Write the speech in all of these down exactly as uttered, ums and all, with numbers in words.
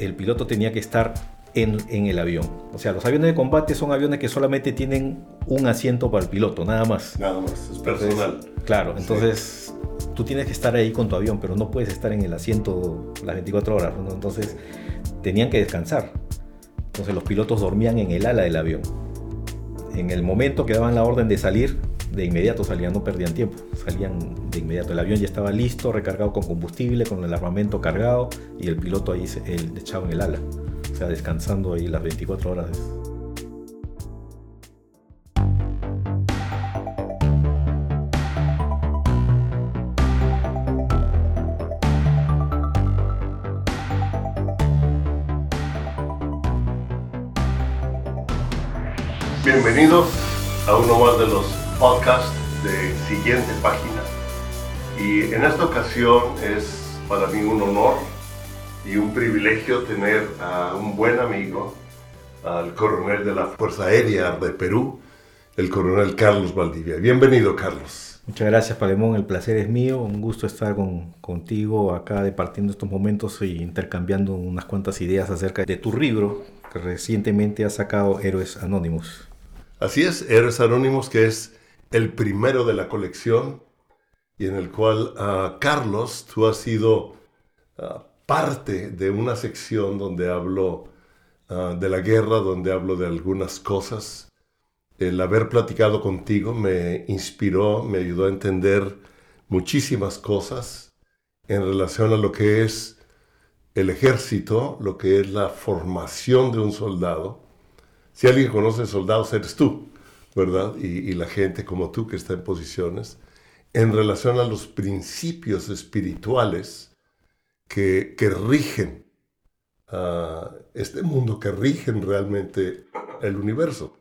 el piloto tenía que estar en, en el avión. O sea, los aviones de combate son aviones que solamente tienen un asiento para el piloto, nada más. Nada más, es personal. Entonces, claro, entonces sí. Tú tienes que estar ahí con tu avión, pero no puedes estar en el asiento las veinticuatro horas, ¿no? Entonces tenían que descansar. Entonces los pilotos dormían en el ala del avión. En el momento que daban la orden de salir, de inmediato salían, no perdían tiempo, salían de inmediato. El avión ya estaba listo, recargado con combustible, con el armamento cargado, y el piloto ahí el, echado en el ala, o sea, descansando ahí las veinticuatro horas. Bienvenidos a uno más de los podcast de Siguiente Página, y en esta ocasión es para mí un honor y un privilegio tener a un buen amigo, al coronel de la Fuerza Aérea de Perú, el coronel Carlos Valdivia. Bienvenido, Carlos. Muchas gracias, Palemón, el placer es mío, un gusto estar con, contigo acá departiendo estos momentos y intercambiando unas cuantas ideas acerca de tu libro que recientemente has sacado, Héroes Anónimos. Así es, Héroes Anónimos, que es el primero de la colección, y en el cual, uh, Carlos, tú has sido uh, parte de una sección donde hablo uh, de la guerra, donde hablo de algunas cosas. El haber platicado contigo me inspiró, me ayudó a entender muchísimas cosas en relación a lo que es el ejército, lo que es la formación de un soldado. Si alguien conoce soldados, eres tú, ¿verdad? Y, y la gente como tú que está en posiciones, en relación a los principios espirituales que, que rigen uh, este mundo, que rigen realmente el universo.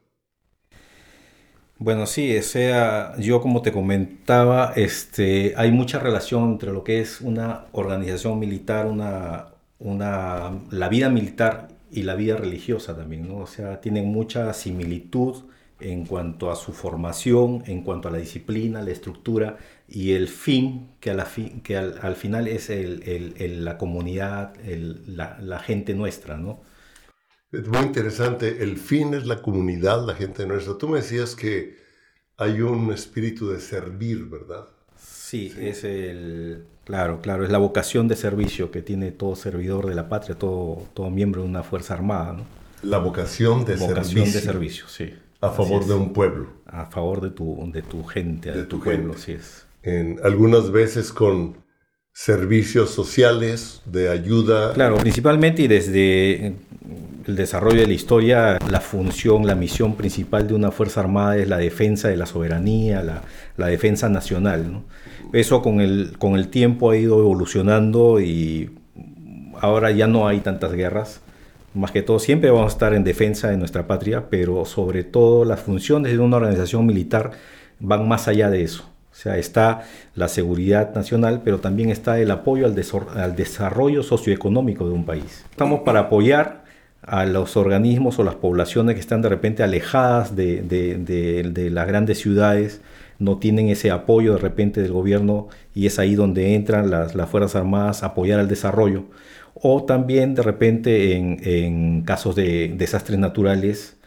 Bueno, sí, o sea, yo como te comentaba, este, hay mucha relación entre lo que es una organización militar, una, una, la vida militar y la vida religiosa también, ¿no? O sea, tienen mucha similitud en cuanto a su formación, en cuanto a la disciplina, la estructura y el fin, que, a la fi- que al, al final es el, el, el, la comunidad, el, la, la gente nuestra, ¿no? Es muy interesante, el fin es la comunidad, la gente nuestra. Tú me decías que hay un espíritu de servir, ¿verdad? Sí, sí. es el... Claro, claro, es la vocación de servicio que tiene todo servidor de la patria, todo, todo miembro de una fuerza armada, ¿no? La vocación de vocación servicio. Vocación de servicio, sí. A favor de un pueblo. A favor de tu, de tu gente, de, de tu, tu pueblo, gente. Así es. En, algunas veces con servicios sociales, de ayuda. Claro, principalmente y desde el desarrollo de la historia, la función, la misión principal de una fuerza armada es la defensa de la soberanía, la, la defensa nacional, ¿no? Eso con el, con el tiempo ha ido evolucionando y ahora ya no hay tantas guerras. Más que todo, siempre vamos a estar en defensa de nuestra patria, pero sobre todo las funciones de una organización militar van más allá de eso. O sea, está la seguridad nacional, pero también está el apoyo al, desor- al desarrollo socioeconómico de un país. Estamos para apoyar a los organismos o las poblaciones que están de repente alejadas de, de, de, de las grandes ciudades, no tienen ese apoyo de repente del gobierno, y es ahí donde entran las, las Fuerzas Armadas a apoyar al desarrollo. O también de repente en, en casos de desastres naturales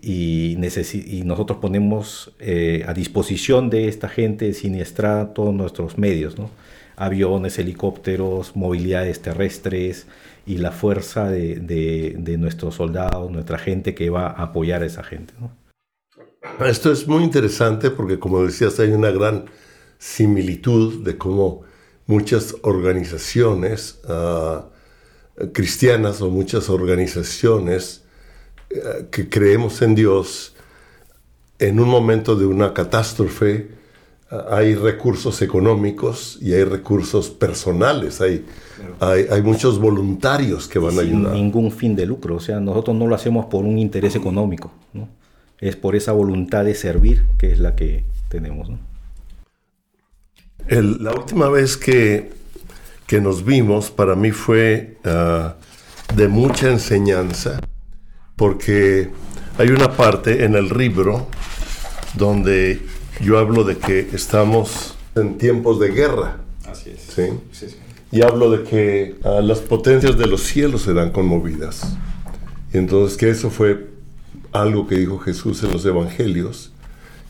y, necesi- y nosotros ponemos eh, a disposición de esta gente siniestrada todos nuestros medios, ¿no? Aviones, helicópteros, movilidades terrestres y la fuerza de, de, de nuestros soldados, nuestra gente que va a apoyar a esa gente, ¿no? Esto es muy interesante porque, como decías, hay una gran similitud de cómo muchas organizaciones uh, cristianas o muchas organizaciones uh, que creemos en Dios, en un momento de una catástrofe, uh, hay recursos económicos y hay recursos personales, hay, claro. hay, hay muchos voluntarios que van sin a ayudar. Sin ningún fin de lucro, o sea, nosotros no lo hacemos por un interés económico, ¿no? Es por esa voluntad de servir que es la que tenemos, ¿no? El, la última vez que, que nos vimos para mí fue uh, de mucha enseñanza, porque hay una parte en el libro donde yo hablo de que estamos en tiempos de guerra. Así es. ¿Sí? Sí, sí. y hablo de que uh, las potencias de los cielos serán conmovidas. Y entonces que eso fue algo que dijo Jesús en los evangelios,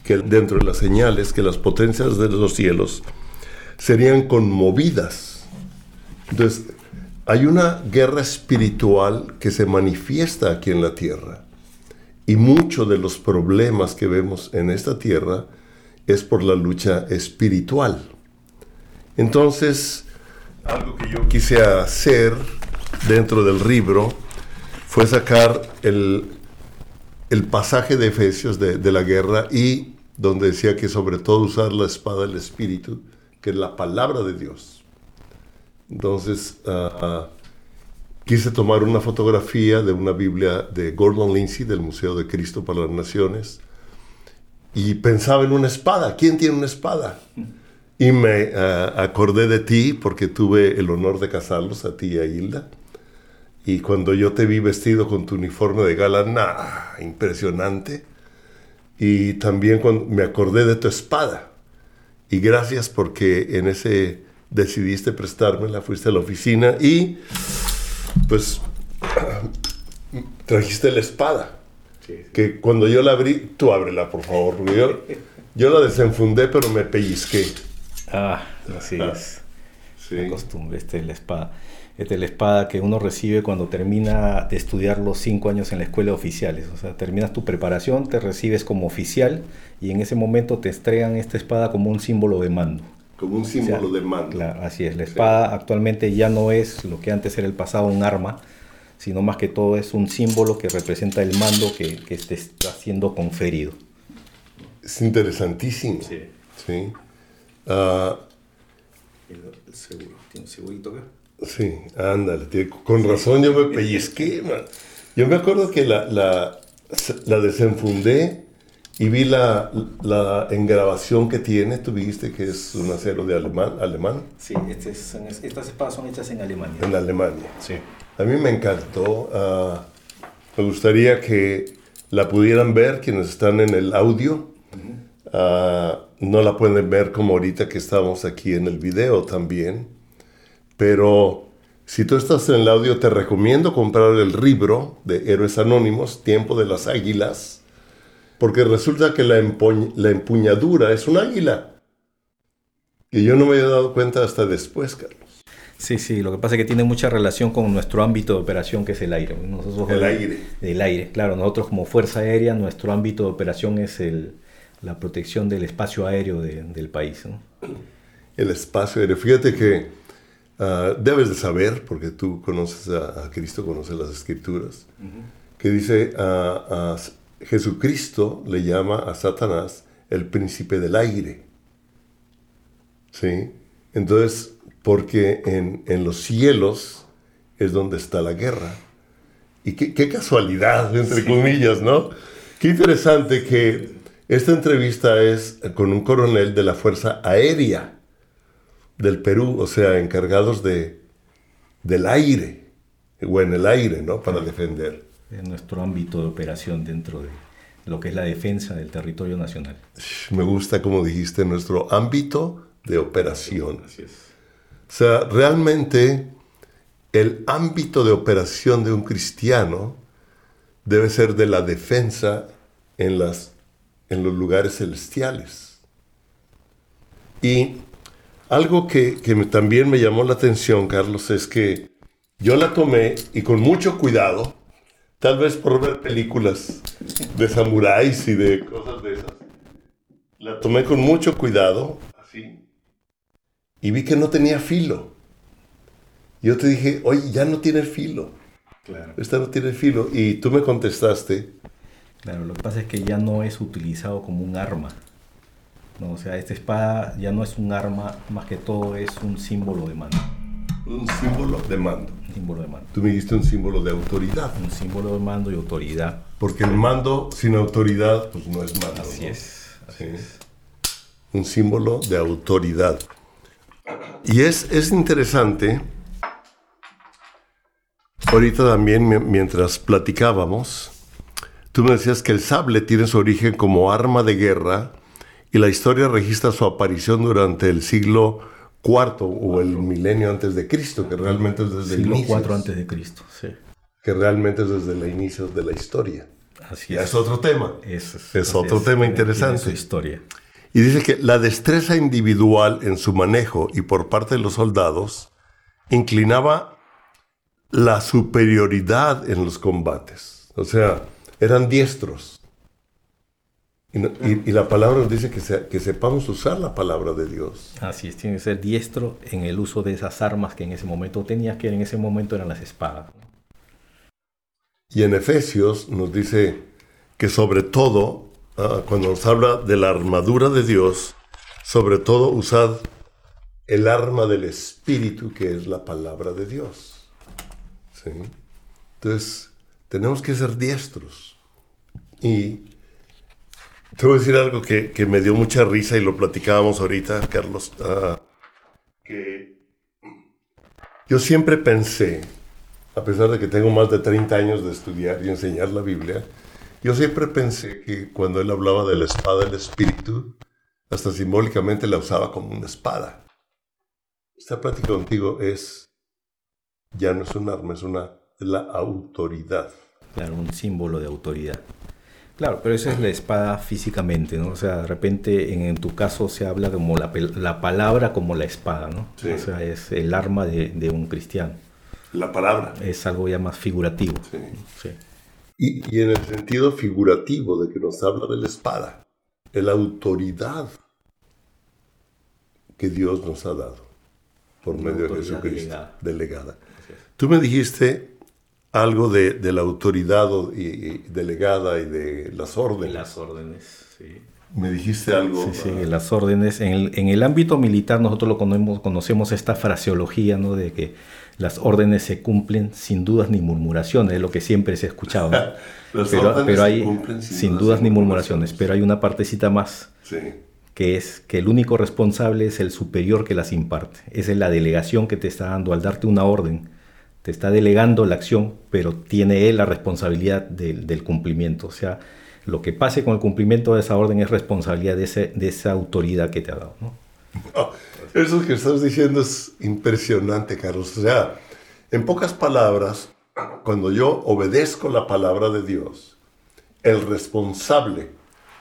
que dentro de las señales, que las potencias de los cielos serían conmovidas. Entonces, hay una guerra espiritual que se manifiesta aquí en la tierra. Y muchos de los problemas que vemos en esta tierra es por la lucha espiritual. Entonces, algo que yo quise hacer dentro del libro fue sacar el, el pasaje de Efesios de, de la guerra, y donde decía que sobre todo usar la espada del Espíritu, que es la palabra de Dios. Entonces, uh, quise tomar una fotografía de una Biblia de Gordon Lindsay, del Museo de Cristo para las Naciones, y pensaba en una espada. ¿Quién tiene una espada? Y me uh, acordé de ti, porque tuve el honor de casarlos, a ti y a Hilda. Y cuando yo te vi vestido con tu uniforme de gala, ¡nah! Impresionante. Y también cuando me acordé de tu espada. Y gracias, porque en ese... decidiste prestármela, fuiste a la oficina y pues trajiste la espada. Sí, sí. Que cuando yo la abrí, tú ábrela por favor, yo, yo la desenfundé, pero me pellizqué. Ah, así es. Sí. La costumbre, esta es la espada. Esta es la espada que uno recibe cuando termina de estudiar los cinco años en la escuela de oficiales. O sea, terminas tu preparación, te recibes como oficial y en ese momento te entregan esta espada como un símbolo de mando. Como un símbolo, o sea, de mando. Claro, así es. La espada, sí, actualmente ya no es lo que antes era el pasado, un arma, sino más que todo es un símbolo que representa el mando que, que te está siendo conferido. Es interesantísimo. Sí. Sí. Uh, Seguro. ¿Tiene un segurito acá? Sí, ándale. Tío. Con sí. razón yo me pellizqué, man. Yo me acuerdo que la, la, la desenfundé. Y vi la, la engrabación que tiene, tú viste que es un acero de alemán. ¿Alemán? Sí, este es, estas espadas son hechas en Alemania. En Alemania, sí. A mí me encantó. Uh, me gustaría que la pudieran ver quienes están en el audio. Uh-huh. Uh, no la pueden ver como ahorita que estamos aquí en el video también. Pero si tú estás en el audio, te recomiendo comprar el libro de Héroes Anónimos, Tiempo de las Águilas. Porque resulta que la, empuñ- la empuñadura es un águila. Y yo no me había dado cuenta hasta después, Carlos. Sí, sí, lo que pasa es que tiene mucha relación con nuestro ámbito de operación, que es el aire. Nosotros, el aire. El aire, claro. Nosotros como Fuerza Aérea, nuestro ámbito de operación es el, la protección del espacio aéreo de, del país, ¿no? El espacio aéreo. Fíjate que uh, debes de saber, porque tú conoces a, a Cristo, conoces las Escrituras, uh-huh, que dice... Uh, uh, Jesucristo le llama a Satanás el príncipe del aire. ¿Sí? Entonces, porque en, en los cielos es donde está la guerra. Y qué, qué casualidad, entre sí, comillas, ¿no? Qué interesante que esta entrevista es con un coronel de la Fuerza Aérea del Perú, o sea, encargados de, del aire, o en el aire, ¿no? Para defender. En nuestro ámbito de operación dentro de lo que es la defensa del territorio nacional. Me gusta, como dijiste, nuestro ámbito de operación. Así es. O sea, realmente el ámbito de operación de un cristiano debe ser de la defensa en, las, en los lugares celestiales. Y algo que, que me, también me llamó la atención, Carlos, es que yo la tomé y con mucho cuidado... Tal vez por ver películas de samuráis y de cosas de esas. La tomé con mucho cuidado, así, y vi que no tenía filo. Yo te dije, oye, ya no tiene filo. Claro. Esta no tiene filo. Y tú me contestaste. Claro, lo que pasa es que ya no es utilizado como un arma. No, o sea, esta espada ya no es un arma, más que todo es un símbolo de mano. Un símbolo de mando. Símbolo de mando. Tú me diste un símbolo de autoridad. Un símbolo de mando y autoridad. Porque el mando sin autoridad, pues no es mando. Así, ¿no? es, así sí. es. Un símbolo de autoridad. Y es, es interesante. Ahorita también, m- mientras platicábamos, tú me decías que el sable tiene su origen como arma de guerra y la historia registra su aparición durante el siglo cuarto o el milenio antes de Cristo, que realmente es desde el siglo cuatro antes de Cristo, sí. Que realmente es desde el inicio de la historia. Así es. Es otro tema. Es, es, es otro es, tema interesante. Su historia. Y dice que la destreza individual en su manejo y por parte de los soldados inclinaba la superioridad en los combates. O sea, eran diestros. Y, y, y la palabra nos dice que, se, que sepamos usar la palabra de Dios. Así es, tiene que ser diestro en el uso de esas armas que en ese momento tenía, que en ese momento eran las espadas. Y en Efesios nos dice que sobre todo, uh, cuando nos habla de la armadura de Dios, sobre todo usad el arma del Espíritu, que es la palabra de Dios. ¿Sí? Entonces, tenemos que ser diestros. Y te voy a decir algo que, que me dio mucha risa y lo platicábamos ahorita, Carlos. Uh, que yo siempre pensé, a pesar de que tengo más de treinta años de estudiar y enseñar la Biblia, yo siempre pensé que cuando él hablaba de la espada del Espíritu, hasta simbólicamente la usaba como una espada. Esta plática contigo es, ya no es un arma, es una, la autoridad. Claro, un símbolo de autoridad. Claro, pero esa es la espada físicamente, ¿no? O sea, de repente en, en tu caso se habla como la, la palabra como la espada, ¿no? Sí. O sea, es el arma de, de un cristiano. La palabra. Es algo ya más figurativo. Sí. Sí. Y, y en el sentido figurativo de que nos habla de la espada, de la autoridad que Dios nos ha dado por la medio de Jesucristo, delegada. delegada. Tú me dijiste algo de, de la autoridad y, y delegada y de las órdenes. Las órdenes, sí. Me dijiste algo. Sí, sí, ah. Las órdenes. En el, en el ámbito militar nosotros lo conocemos, conocemos esta fraseología, ¿no? De que las órdenes se cumplen sin dudas ni murmuraciones, es lo que siempre se ha escuchado, ¿no? Las pero, órdenes pero hay, se cumplen sin, sin dudas ni murmuraciones, pero hay una partecita más, sí. Que es que el único responsable es el superior que las imparte. Esa es la delegación que te está dando al darte una orden. Te está delegando la acción, pero tiene él la responsabilidad de, del cumplimiento. O sea, lo que pase con el cumplimiento de esa orden es responsabilidad de, ese, de esa autoridad que te ha dado, ¿no? Oh, eso que estás diciendo es impresionante, Carlos. O sea, en pocas palabras, cuando yo obedezco la palabra de Dios, el responsable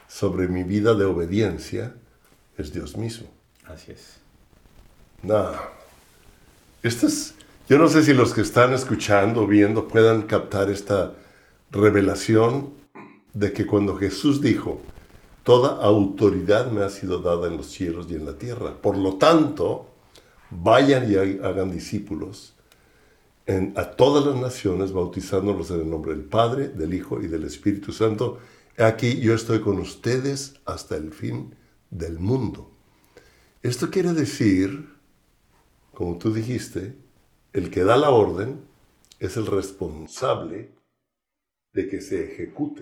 sobre mi vida de obediencia es Dios mismo. Así es. Nada. Esto es... Yo no sé si los que están escuchando, viendo, puedan captar esta revelación de que cuando Jesús dijo, toda autoridad me ha sido dada en los cielos y en la tierra. Por lo tanto, vayan y hagan discípulos en, a todas las naciones, bautizándolos en el nombre del Padre, del Hijo y del Espíritu Santo. Aquí yo estoy con ustedes hasta el fin del mundo. Esto quiere decir, como tú dijiste, el que da la orden es el responsable de que se ejecute.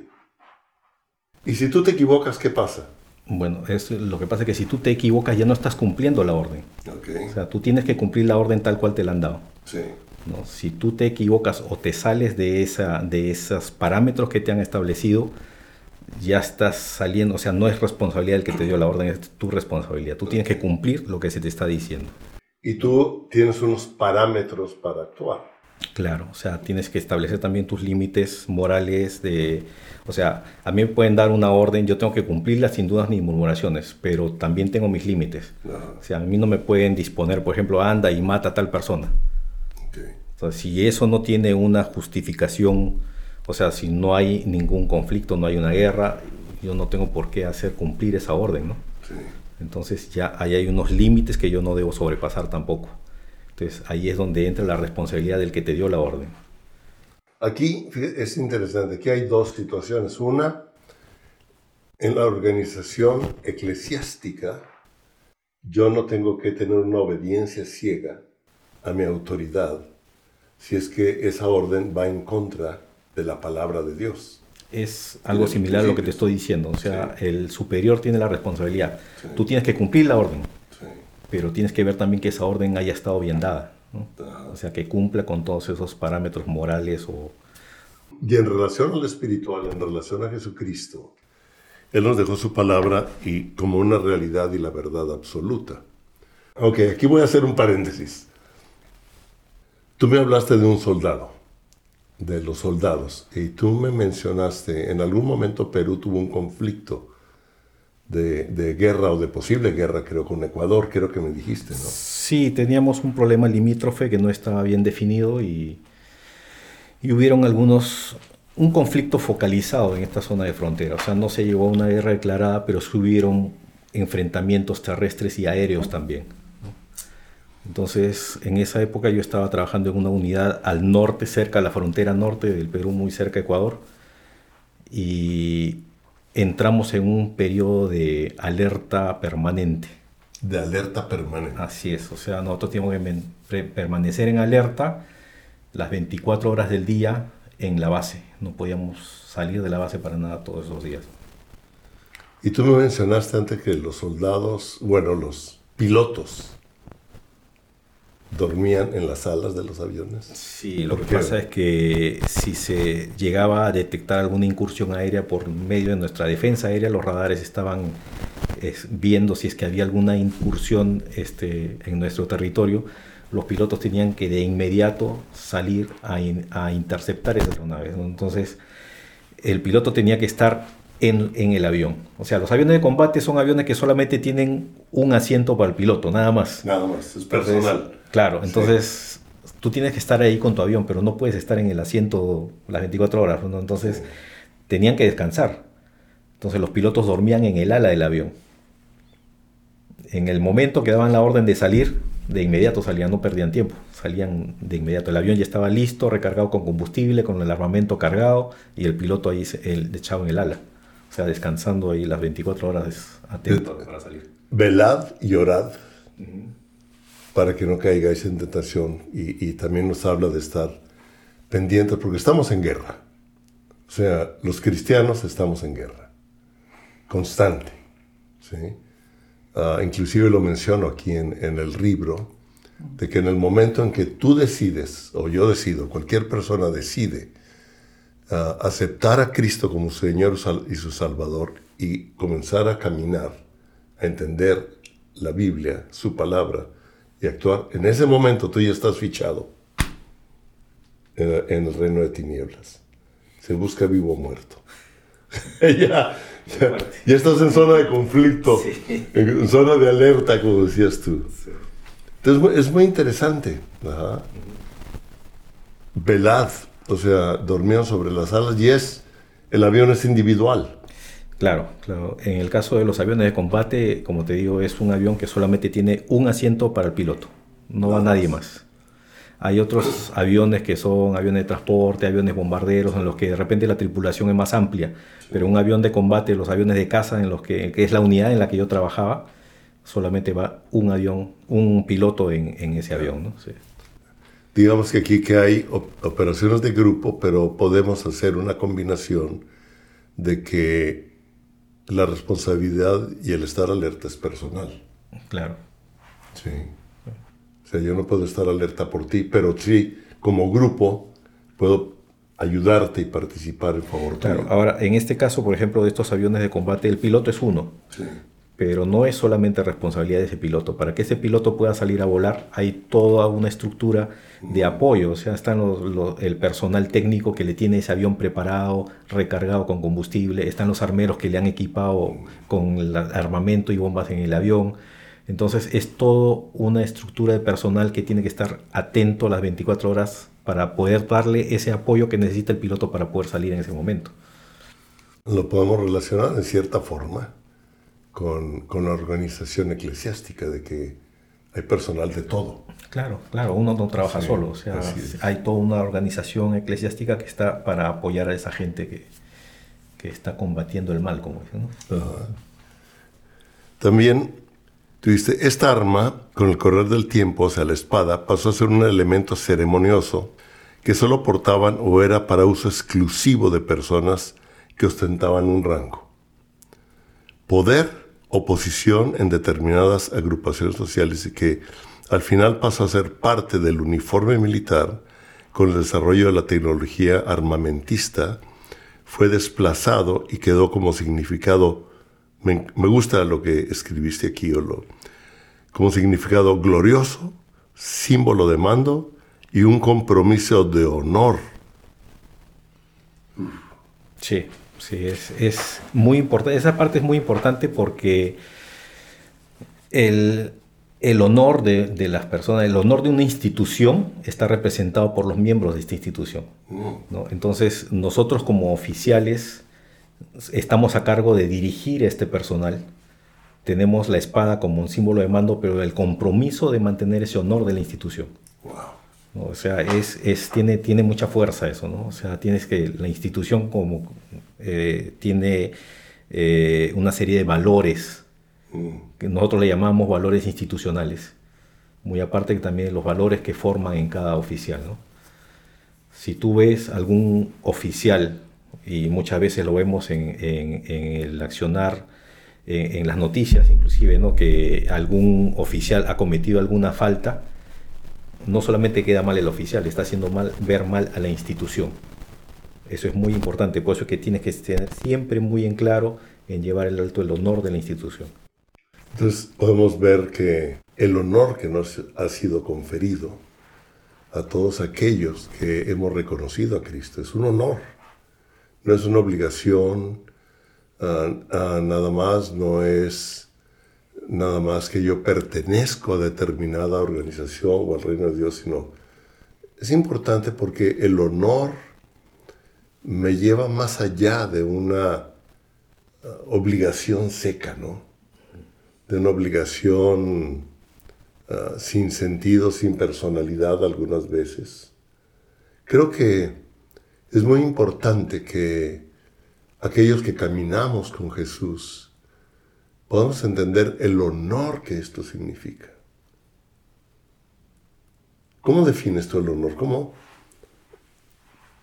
Y si tú te equivocas, ¿qué pasa? Bueno, es lo que pasa es que si tú te equivocas ya no estás cumpliendo la orden. Okay. O sea, tú tienes que cumplir la orden tal cual te la han dado. Sí. ¿No? Si tú te equivocas o te sales de, esa, de esos parámetros que te han establecido, ya estás saliendo. O sea, no es responsabilidad del que te dio la orden, es tu responsabilidad. Tú tienes que cumplir lo que se te está diciendo. Y tú tienes unos parámetros para actuar. Claro, o sea, tienes que establecer también tus límites morales. De, o sea, a mí me pueden dar una orden, yo tengo que cumplirla sin dudas ni murmuraciones, pero también tengo mis límites. Ajá. O sea, a mí no me pueden disponer, por ejemplo, anda y mata a tal persona. Okay. Entonces, si eso no tiene una justificación, o sea, si no hay ningún conflicto, no hay una guerra, yo no tengo por qué hacer cumplir esa orden, ¿no? Sí. Entonces ya ahí hay unos límites que yo no debo sobrepasar tampoco. Entonces ahí es donde entra la responsabilidad del que te dio la orden. Aquí es interesante, aquí hay dos situaciones. Una, en la organización eclesiástica, yo no tengo que tener una obediencia ciega a mi autoridad, si es que esa orden va en contra de la palabra de Dios. Es algo similar a lo que te estoy diciendo. O sea, sí. El superior tiene la responsabilidad. Sí. Tú tienes que cumplir la orden. Sí. Pero tienes que ver también que esa orden haya estado bien dada, ¿no? Ah. O sea, que cumpla con todos esos parámetros morales. O... Y en relación al espiritual, en relación a Jesucristo, Él nos dejó su palabra y como una realidad y la verdad absoluta. Ok, aquí voy a hacer un paréntesis. Tú me hablaste de un soldado, de los soldados, y tú me mencionaste, en algún momento Perú tuvo un conflicto de, de guerra o de posible guerra, creo, con Ecuador, creo que me dijiste, ¿no? Sí, teníamos un problema limítrofe que no estaba bien definido y, y hubieron algunos... un conflicto focalizado en esta zona de frontera. O sea, no se llevó a una guerra declarada, pero hubieron enfrentamientos terrestres y aéreos también, ¿no? Entonces, en esa época yo estaba trabajando en una unidad al norte, cerca de la frontera norte del Perú, muy cerca de Ecuador, y entramos en un periodo de alerta permanente. De alerta permanente. Así es. O sea, nosotros tenemos que permanecer en alerta las veinticuatro horas del día en la base. No podíamos salir de la base para nada todos esos días. Y tú me mencionaste antes que los soldados, bueno, los pilotos, ¿dormían en las salas de los aviones? Sí, lo que qué? pasa es que si se llegaba a detectar alguna incursión aérea por medio de nuestra defensa aérea, los radares estaban es, viendo si es que había alguna incursión este, en nuestro territorio. Los pilotos tenían que de inmediato salir a, in, a interceptar esas aeronaves, ¿no? Entonces, el piloto tenía que estar en, en el avión. O sea, los aviones de combate son aviones que solamente tienen un asiento para el piloto, nada más. Nada más, es personal. Entonces, claro, entonces sí. Tú tienes que estar ahí con tu avión, pero no puedes estar en el asiento las veinticuatro horas, ¿no? Entonces, sí. Tenían que descansar. Entonces, los pilotos dormían en el ala del avión. En el momento que daban la orden de salir, de inmediato salían, no perdían tiempo, salían de inmediato. El avión ya estaba listo, recargado con combustible, con el armamento cargado y el piloto ahí el, echado en el ala. O sea, descansando ahí las veinticuatro horas atento para salir. Velad y orad uh-huh. para que no caigáis en tentación. Y, y también nos habla de estar pendientes porque estamos en guerra. O sea, los cristianos estamos en guerra. Constante, ¿sí? Uh, inclusive lo menciono aquí en, en el libro, de que en el momento en que tú decides, o yo decido, cualquier persona decide uh, aceptar a Cristo como su Señor y su Salvador y comenzar a caminar, a entender la Biblia, su palabra y actuar, en ese momento tú ya estás fichado en, en el reino de tinieblas. Se busca vivo o muerto. ya, ya, ya estás en zona de conflicto, sí. En zona de alerta, como decías tú. Sí. Entonces es muy interesante. Ajá. Velad, o sea, dormían sobre las alas y es, el avión es individual. Claro, claro. En el caso de los aviones de combate, como te digo, es un avión que solamente tiene un asiento para el piloto, no va nadie más. Hay otros aviones que son aviones de transporte, aviones bombarderos, en los que de repente la tripulación es más amplia. Pero un avión de combate, los aviones de caza, en los que, que es la unidad en la que yo trabajaba, solamente va un avión, un piloto en, en ese avión, ¿no? Sí. Digamos que aquí que hay operaciones de grupo, pero podemos hacer una combinación de que la responsabilidad y el estar alerta es personal. Claro. Sí. O sea, yo no puedo estar alerta por ti, pero sí, como grupo, puedo ayudarte y participar en favor. Claro, tuyo. Ahora, en este caso, por ejemplo, de estos aviones de combate, el piloto es uno. Sí. Pero no es solamente responsabilidad de ese piloto. Para que ese piloto pueda salir a volar, hay toda una estructura de apoyo. O sea, están los, los, el personal técnico que le tiene ese avión preparado, recargado con combustible. Están los armeros que le han equipado con la, armamento y bombas en el avión. Entonces, es toda una estructura de personal que tiene que estar atento las veinticuatro horas para poder darle ese apoyo que necesita el piloto para poder salir en ese momento. Lo podemos relacionar, en cierta forma, con, con la organización eclesiástica, de que hay personal de todo. Claro, claro, uno no trabaja sí, solo. O sea, hay toda una organización eclesiástica que está para apoyar a esa gente que, que está combatiendo el mal, como dicen, ¿no? Ajá. También... Tú dices, esta arma, con el correr del tiempo, o sea, la espada, pasó a ser un elemento ceremonioso que solo portaban o era para uso exclusivo de personas que ostentaban un rango, poder o posición en determinadas agrupaciones sociales y que al final pasó a ser parte del uniforme militar con el desarrollo de la tecnología armamentista, fue desplazado y quedó como significado. Me gusta lo que escribiste aquí, Olo, con un significado glorioso, símbolo de mando y un compromiso de honor. Sí, sí, es, es muy importante. Esa parte es muy importante porque el, el honor de, de las personas, el honor de una institución está representado por los miembros de esta institución, ¿no? Entonces, nosotros como oficiales estamos a cargo de dirigir este personal. Tenemos la espada como un símbolo de mando, pero el compromiso de mantener ese honor de la institución. Wow. O sea, es, es, tiene, tiene mucha fuerza eso, ¿no? O sea, tienes que, la institución como, eh, tiene eh, una serie de valores, que nosotros le llamamos valores institucionales, muy aparte que también los valores que forman en cada oficial, ¿no? Si tú ves algún oficial, y muchas veces lo vemos en, en, en el accionar, En, en las noticias inclusive, ¿no?, que algún oficial ha cometido alguna falta, no solamente queda mal el oficial, está haciendo mal, ver mal a la institución. Eso es muy importante, por eso es que tienes que tener siempre muy en claro en llevar el alto el honor de la institución. Entonces podemos ver que el honor que nos ha sido conferido a todos aquellos que hemos reconocido a Cristo es un honor, no es una obligación. Uh, uh, nada más, no es nada más que yo pertenezco a determinada organización o al reino de Dios, sino es importante porque el honor me lleva más allá de una uh, obligación seca, ¿no? De una obligación uh, sin sentido, sin personalidad algunas veces. Creo que es muy importante que aquellos que caminamos con Jesús, podemos entender el honor que esto significa. ¿Cómo defines tú el honor? ¿Cómo,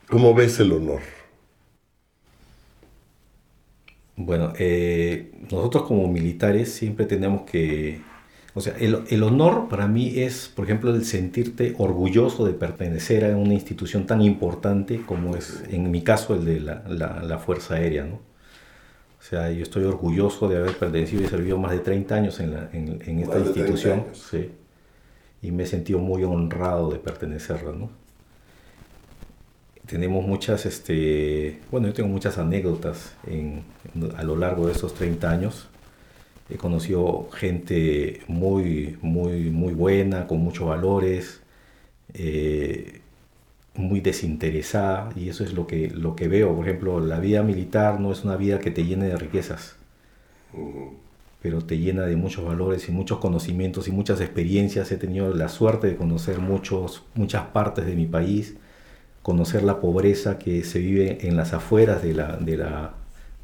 cómo ves el honor? Bueno, eh, nosotros como militares siempre tenemos que... O sea, el, el honor para mí es, por ejemplo, el sentirte orgulloso de pertenecer a una institución tan importante como es, en mi caso, el de la, la, la Fuerza Aérea, ¿no? O sea, yo estoy orgulloso de haber pertenecido y servido más de treinta años en, la, en, en esta institución, sí, y me he sentido muy honrado de pertenecerla, ¿no? Tenemos muchas, este, bueno, yo tengo muchas anécdotas en, en, a lo largo de esos treinta años. He conocido gente muy, muy, muy buena, con muchos valores, eh, muy desinteresada, y eso es lo que, lo que veo. Por ejemplo, la vida militar no es una vida que te llene de riquezas, pero te llena de muchos valores y muchos conocimientos y muchas experiencias. He tenido la suerte de conocer muchos, muchas partes de mi país, conocer la pobreza que se vive en las afueras de la, de la,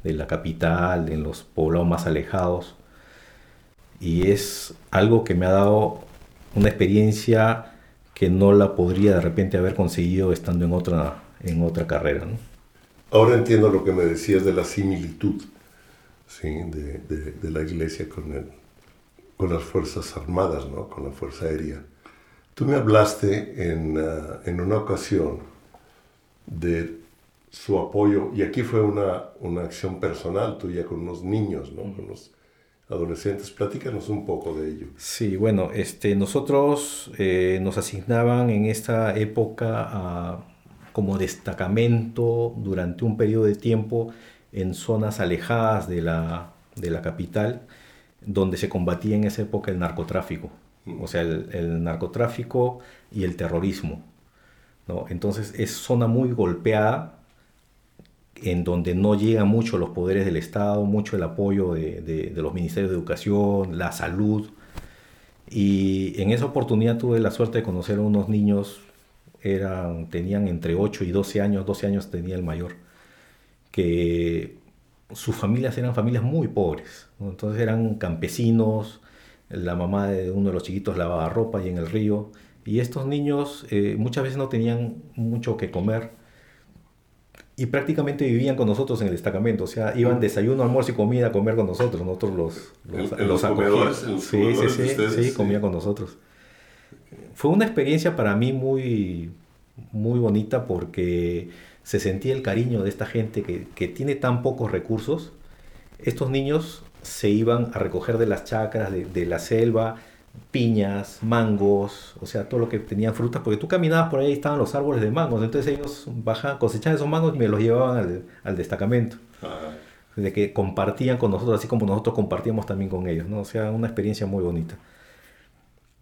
de la capital, en los poblados más alejados. Y es algo que me ha dado una experiencia que no la podría de repente haber conseguido estando en otra, en otra carrera, ¿no? Ahora entiendo lo que me decías de la similitud, ¿sí?, de, de, de la iglesia con, el, con las Fuerzas Armadas, ¿no?, con la Fuerza Aérea. Tú me hablaste en, uh, en una ocasión de su apoyo, y aquí fue una, una acción personal tuya con unos niños, ¿no?, con los adolescentes. Platícanos un poco de ello. Sí, bueno, este, nosotros eh, nos asignaban en esta época a, como destacamento durante un periodo de tiempo en zonas alejadas de la, de la capital, donde se combatía en esa época el narcotráfico, mm. o sea, el, el narcotráfico y el terrorismo, ¿no? Entonces es zona muy golpeada, en donde no llegan mucho los poderes del Estado, mucho el apoyo de, de, de los ministerios de educación, la salud. Y en esa oportunidad tuve la suerte de conocer a unos niños, eran, tenían entre ocho y doce años, doce años tenía el mayor, que sus familias eran familias muy pobres, ¿no? Entonces eran campesinos, la mamá de uno de los chiquitos lavaba ropa ahí en el río, y estos niños eh, muchas veces no tenían mucho que comer, y prácticamente vivían con nosotros en el destacamento. O sea, iban desayuno, almuerzo y comida a comer con nosotros. Nosotros los, los, en, en los, los acogíamos. Sí, sí, sí, ustedes, sí, sí, comían con nosotros. Fue una experiencia para mí muy, muy bonita porque se sentía el cariño de esta gente que, que tiene tan pocos recursos. Estos niños se iban a recoger de las chacras, de, de la selva, piñas, mangos, o sea, todo lo que tenían frutas, porque tú caminabas por ahí y estaban los árboles de mangos, entonces ellos bajaban, cosechaban esos mangos y me los llevaban al, al destacamento. Ajá. De que compartían con nosotros, así como nosotros compartíamos también con ellos, ¿no? O sea, una experiencia muy bonita.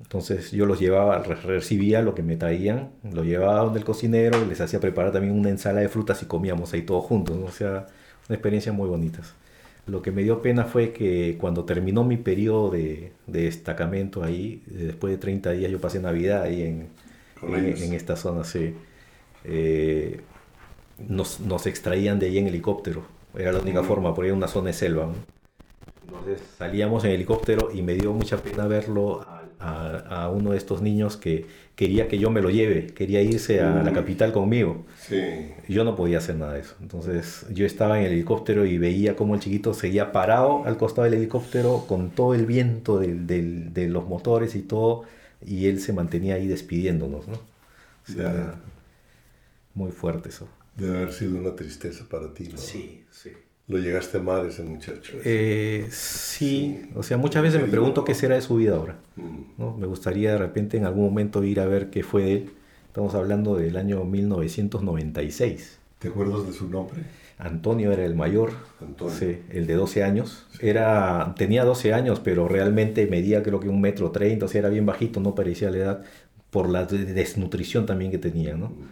Entonces yo los llevaba, recibía lo que me traían, lo llevaba donde el cocinero, les hacía preparar también una ensalada de frutas y comíamos ahí todos juntos, ¿no? O sea, una experiencia muy bonita. Lo que me dio pena fue que cuando terminó mi periodo de, de destacamento ahí, después de treinta días yo pasé Navidad ahí en, en, en esta zona, sí. Eh, nos, nos extraían de ahí en helicóptero, era la única forma, porque era una zona de selva, ¿no? Entonces salíamos en helicóptero y me dio mucha pena verlo a, a uno de estos niños que quería que yo me lo lleve, quería irse a la capital conmigo. Sí. Yo no podía hacer nada de eso. Entonces yo estaba en el helicóptero y veía cómo el chiquito seguía parado al costado del helicóptero con todo el viento del, del, de los motores y todo, y él se mantenía ahí despidiéndonos, ¿no? O sea, ya. Muy fuerte eso. Debe haber sido una tristeza para ti, ¿no? Sí, sí. Lo llegaste a amar ese muchacho. Eh, sí, sí, o sea, muchas veces me pregunto qué será de su vida ahora. Mm. ¿No? Me gustaría de repente en algún momento ir a ver qué fue de él. Estamos hablando del año mil novecientos noventa y seis. ¿Te acuerdas de su nombre? Antonio era el mayor, Antonio. Sí, el de doce años. Sí. Era, tenía doce años, pero realmente medía creo que un metro treinta, o sea, era bien bajito, no parecía la edad, por la desnutrición también que tenía, ¿no? Mm.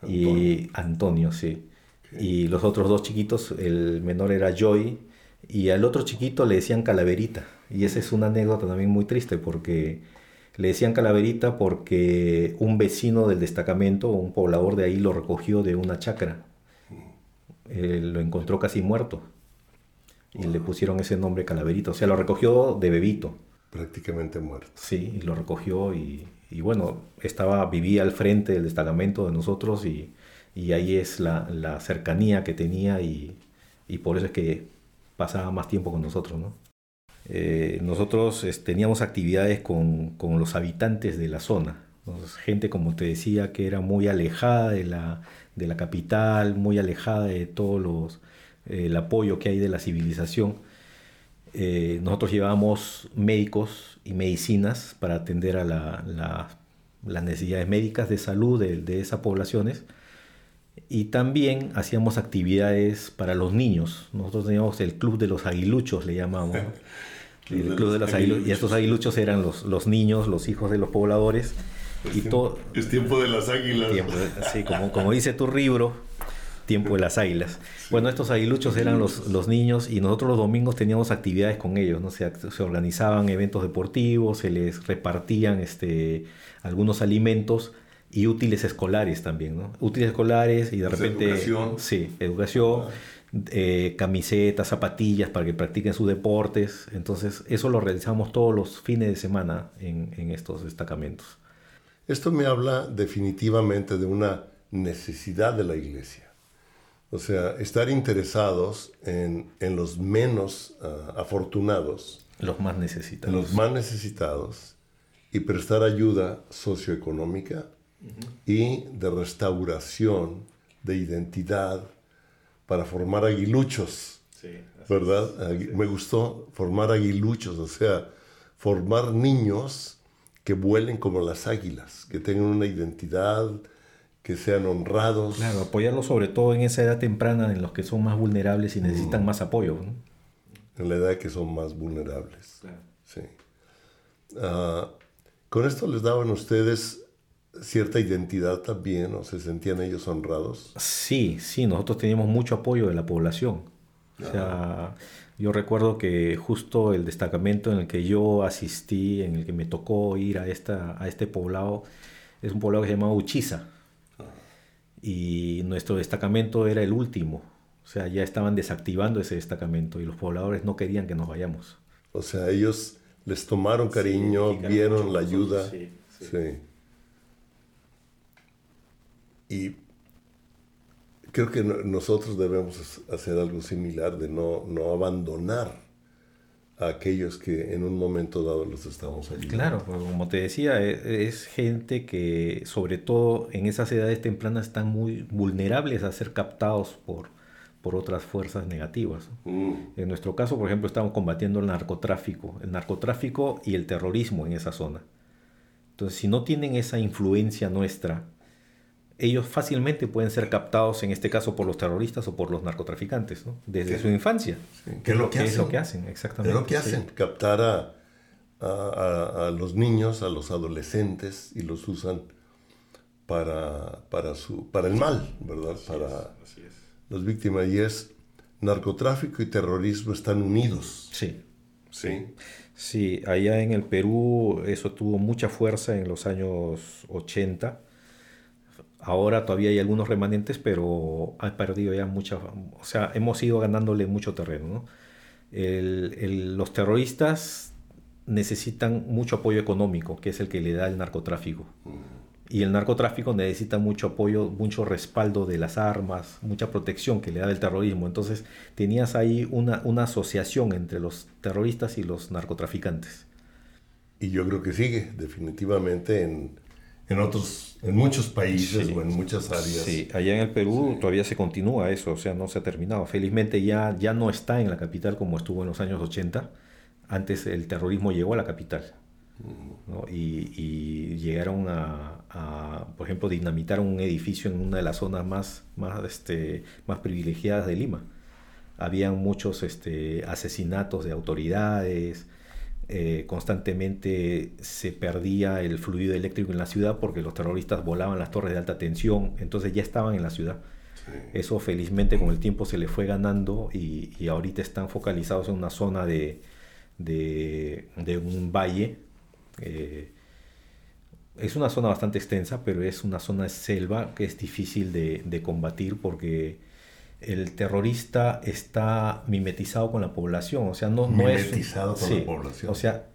Antonio. Y Antonio, sí. Y los otros dos chiquitos, el menor era Joy, y al otro chiquito le decían Calaverita. Y esa es una anécdota también muy triste, porque le decían Calaverita porque un vecino del destacamento, un poblador de ahí, lo recogió de una chacra. Eh, lo encontró casi muerto. Y wow. Le pusieron ese nombre Calaverita. O sea, lo recogió de bebito. Prácticamente muerto. Sí, y lo recogió y, y bueno, estaba, vivía al frente del destacamento de nosotros y... Y ahí es la, la cercanía que tenía y, y por eso es que pasaba más tiempo con nosotros, ¿no? Eh, nosotros es, teníamos actividades con, con los habitantes de la zona. Entonces, gente, como te decía, que era muy alejada de la, de la capital, muy alejada de todos los eh, el apoyo que hay de la civilización. Eh, nosotros llevábamos médicos y medicinas para atender a la, la, las necesidades médicas de salud de, de esas poblaciones. Y también hacíamos actividades para los niños. Nosotros teníamos el Club de los Aguiluchos, le llamamos, ¿no? El Club de los Aguiluchos. Y estos aguiluchos eran los, los niños, los hijos de los pobladores. Es, y tiempo, to- es tiempo de las águilas. Tiempo, sí, como, como dice tu libro, tiempo de las águilas. Sí. Bueno, estos aguiluchos eran los, los niños y nosotros los domingos teníamos actividades con ellos, ¿no? Se, se organizaban eventos deportivos, se les repartían este, algunos alimentos. Y útiles escolares también, ¿no? Útiles escolares y de pues repente... Educación. Sí, educación, ah. eh, camisetas, zapatillas para que practiquen sus deportes. Entonces, eso lo realizamos todos los fines de semana en, en estos destacamentos. Esto me habla definitivamente de una necesidad de la iglesia. O sea, estar interesados en, en los menos uh, afortunados. Los más necesitados. Los más necesitados y prestar ayuda socioeconómica y de restauración de identidad para formar aguiluchos, sí, ¿verdad? Es, sí. Me gustó formar aguiluchos, o sea, formar niños que vuelen como las águilas, que tengan una identidad, que sean honrados. Claro, apoyarlos sobre todo en esa edad temprana en los que son más vulnerables y necesitan mm. más apoyo, ¿no? En la edad que son más vulnerables. Claro. Sí. Uh, con esto les daban ustedes... ¿Cierta identidad también? ¿O se sentían ellos honrados? Sí, sí, nosotros teníamos mucho apoyo de la población. O sea, yo recuerdo que justo el destacamento en el que yo asistí, en el que me tocó ir a, esta, a este poblado, es un poblado que se llamaba Uchiza. Ajá. Y nuestro destacamento era el último. O sea, ya estaban desactivando ese destacamento y los pobladores no querían que nos vayamos. O sea, ellos les tomaron cariño, sí, vieron la ayuda. Nosotros, sí, sí. Sí. Y creo que nosotros debemos hacer algo similar de no, no abandonar a aquellos que en un momento dado los estamos ayudando. Claro, pues como te decía, es, es gente que sobre todo en esas edades tempranas están muy vulnerables a ser captados por, por otras fuerzas negativas. Mm. En nuestro caso, por ejemplo, estamos combatiendo el narcotráfico, el narcotráfico y el terrorismo en esa zona. Entonces, si no tienen esa influencia nuestra, ellos fácilmente pueden ser captados, en este caso, por los terroristas o por los narcotraficantes, ¿no? Desde ¿Qué? su infancia. Sí. ¿Qué es lo que, que hacen? Es lo que hacen, exactamente. Es lo que hacen, sí. Captar a, a, a los niños, a los adolescentes, y los usan para, para, su, para el mal, ¿verdad? Así para... es, así es. Las víctimas, y es narcotráfico y terrorismo, están unidos. Sí. Sí. Sí, allá en el Perú eso tuvo mucha fuerza en los años ochenta. Ahora todavía hay algunos remanentes, pero ha perdido ya mucha... O sea, hemos ido ganándole mucho terreno, ¿no? El, el, los terroristas necesitan mucho apoyo económico, que es el que le da el narcotráfico. Mm. Y el narcotráfico necesita mucho apoyo, mucho respaldo de las armas, mucha protección que le da el terrorismo. Entonces tenías ahí una, una asociación entre los terroristas y los narcotraficantes. Y yo creo que sigue definitivamente en, en, otros, en muchos países, sí, o en muchas áreas. Sí, allá en el Perú sí. Todavía se continúa eso, o sea, no se ha terminado. Felizmente ya, ya no está en la capital como estuvo en los años ochenta. Antes el terrorismo llegó a la capital, ¿no? Y, y llegaron a, a, por ejemplo, dinamitaron un edificio en una de las zonas más, más, este, más privilegiadas de Lima. Habían muchos este, asesinatos de autoridades, eh, constantemente se perdía el fluido eléctrico en la ciudad porque los terroristas volaban las torres de alta tensión, entonces ya estaban en la ciudad. Sí. Eso felizmente con el tiempo se le fue ganando y, y ahorita están focalizados en una zona de, de, de un valle. Eh, es una zona bastante extensa, pero es una zona de selva que es difícil de, de combatir porque el terrorista está mimetizado con la población, o sea, no, no es mimetizado con sí, la población, o sea,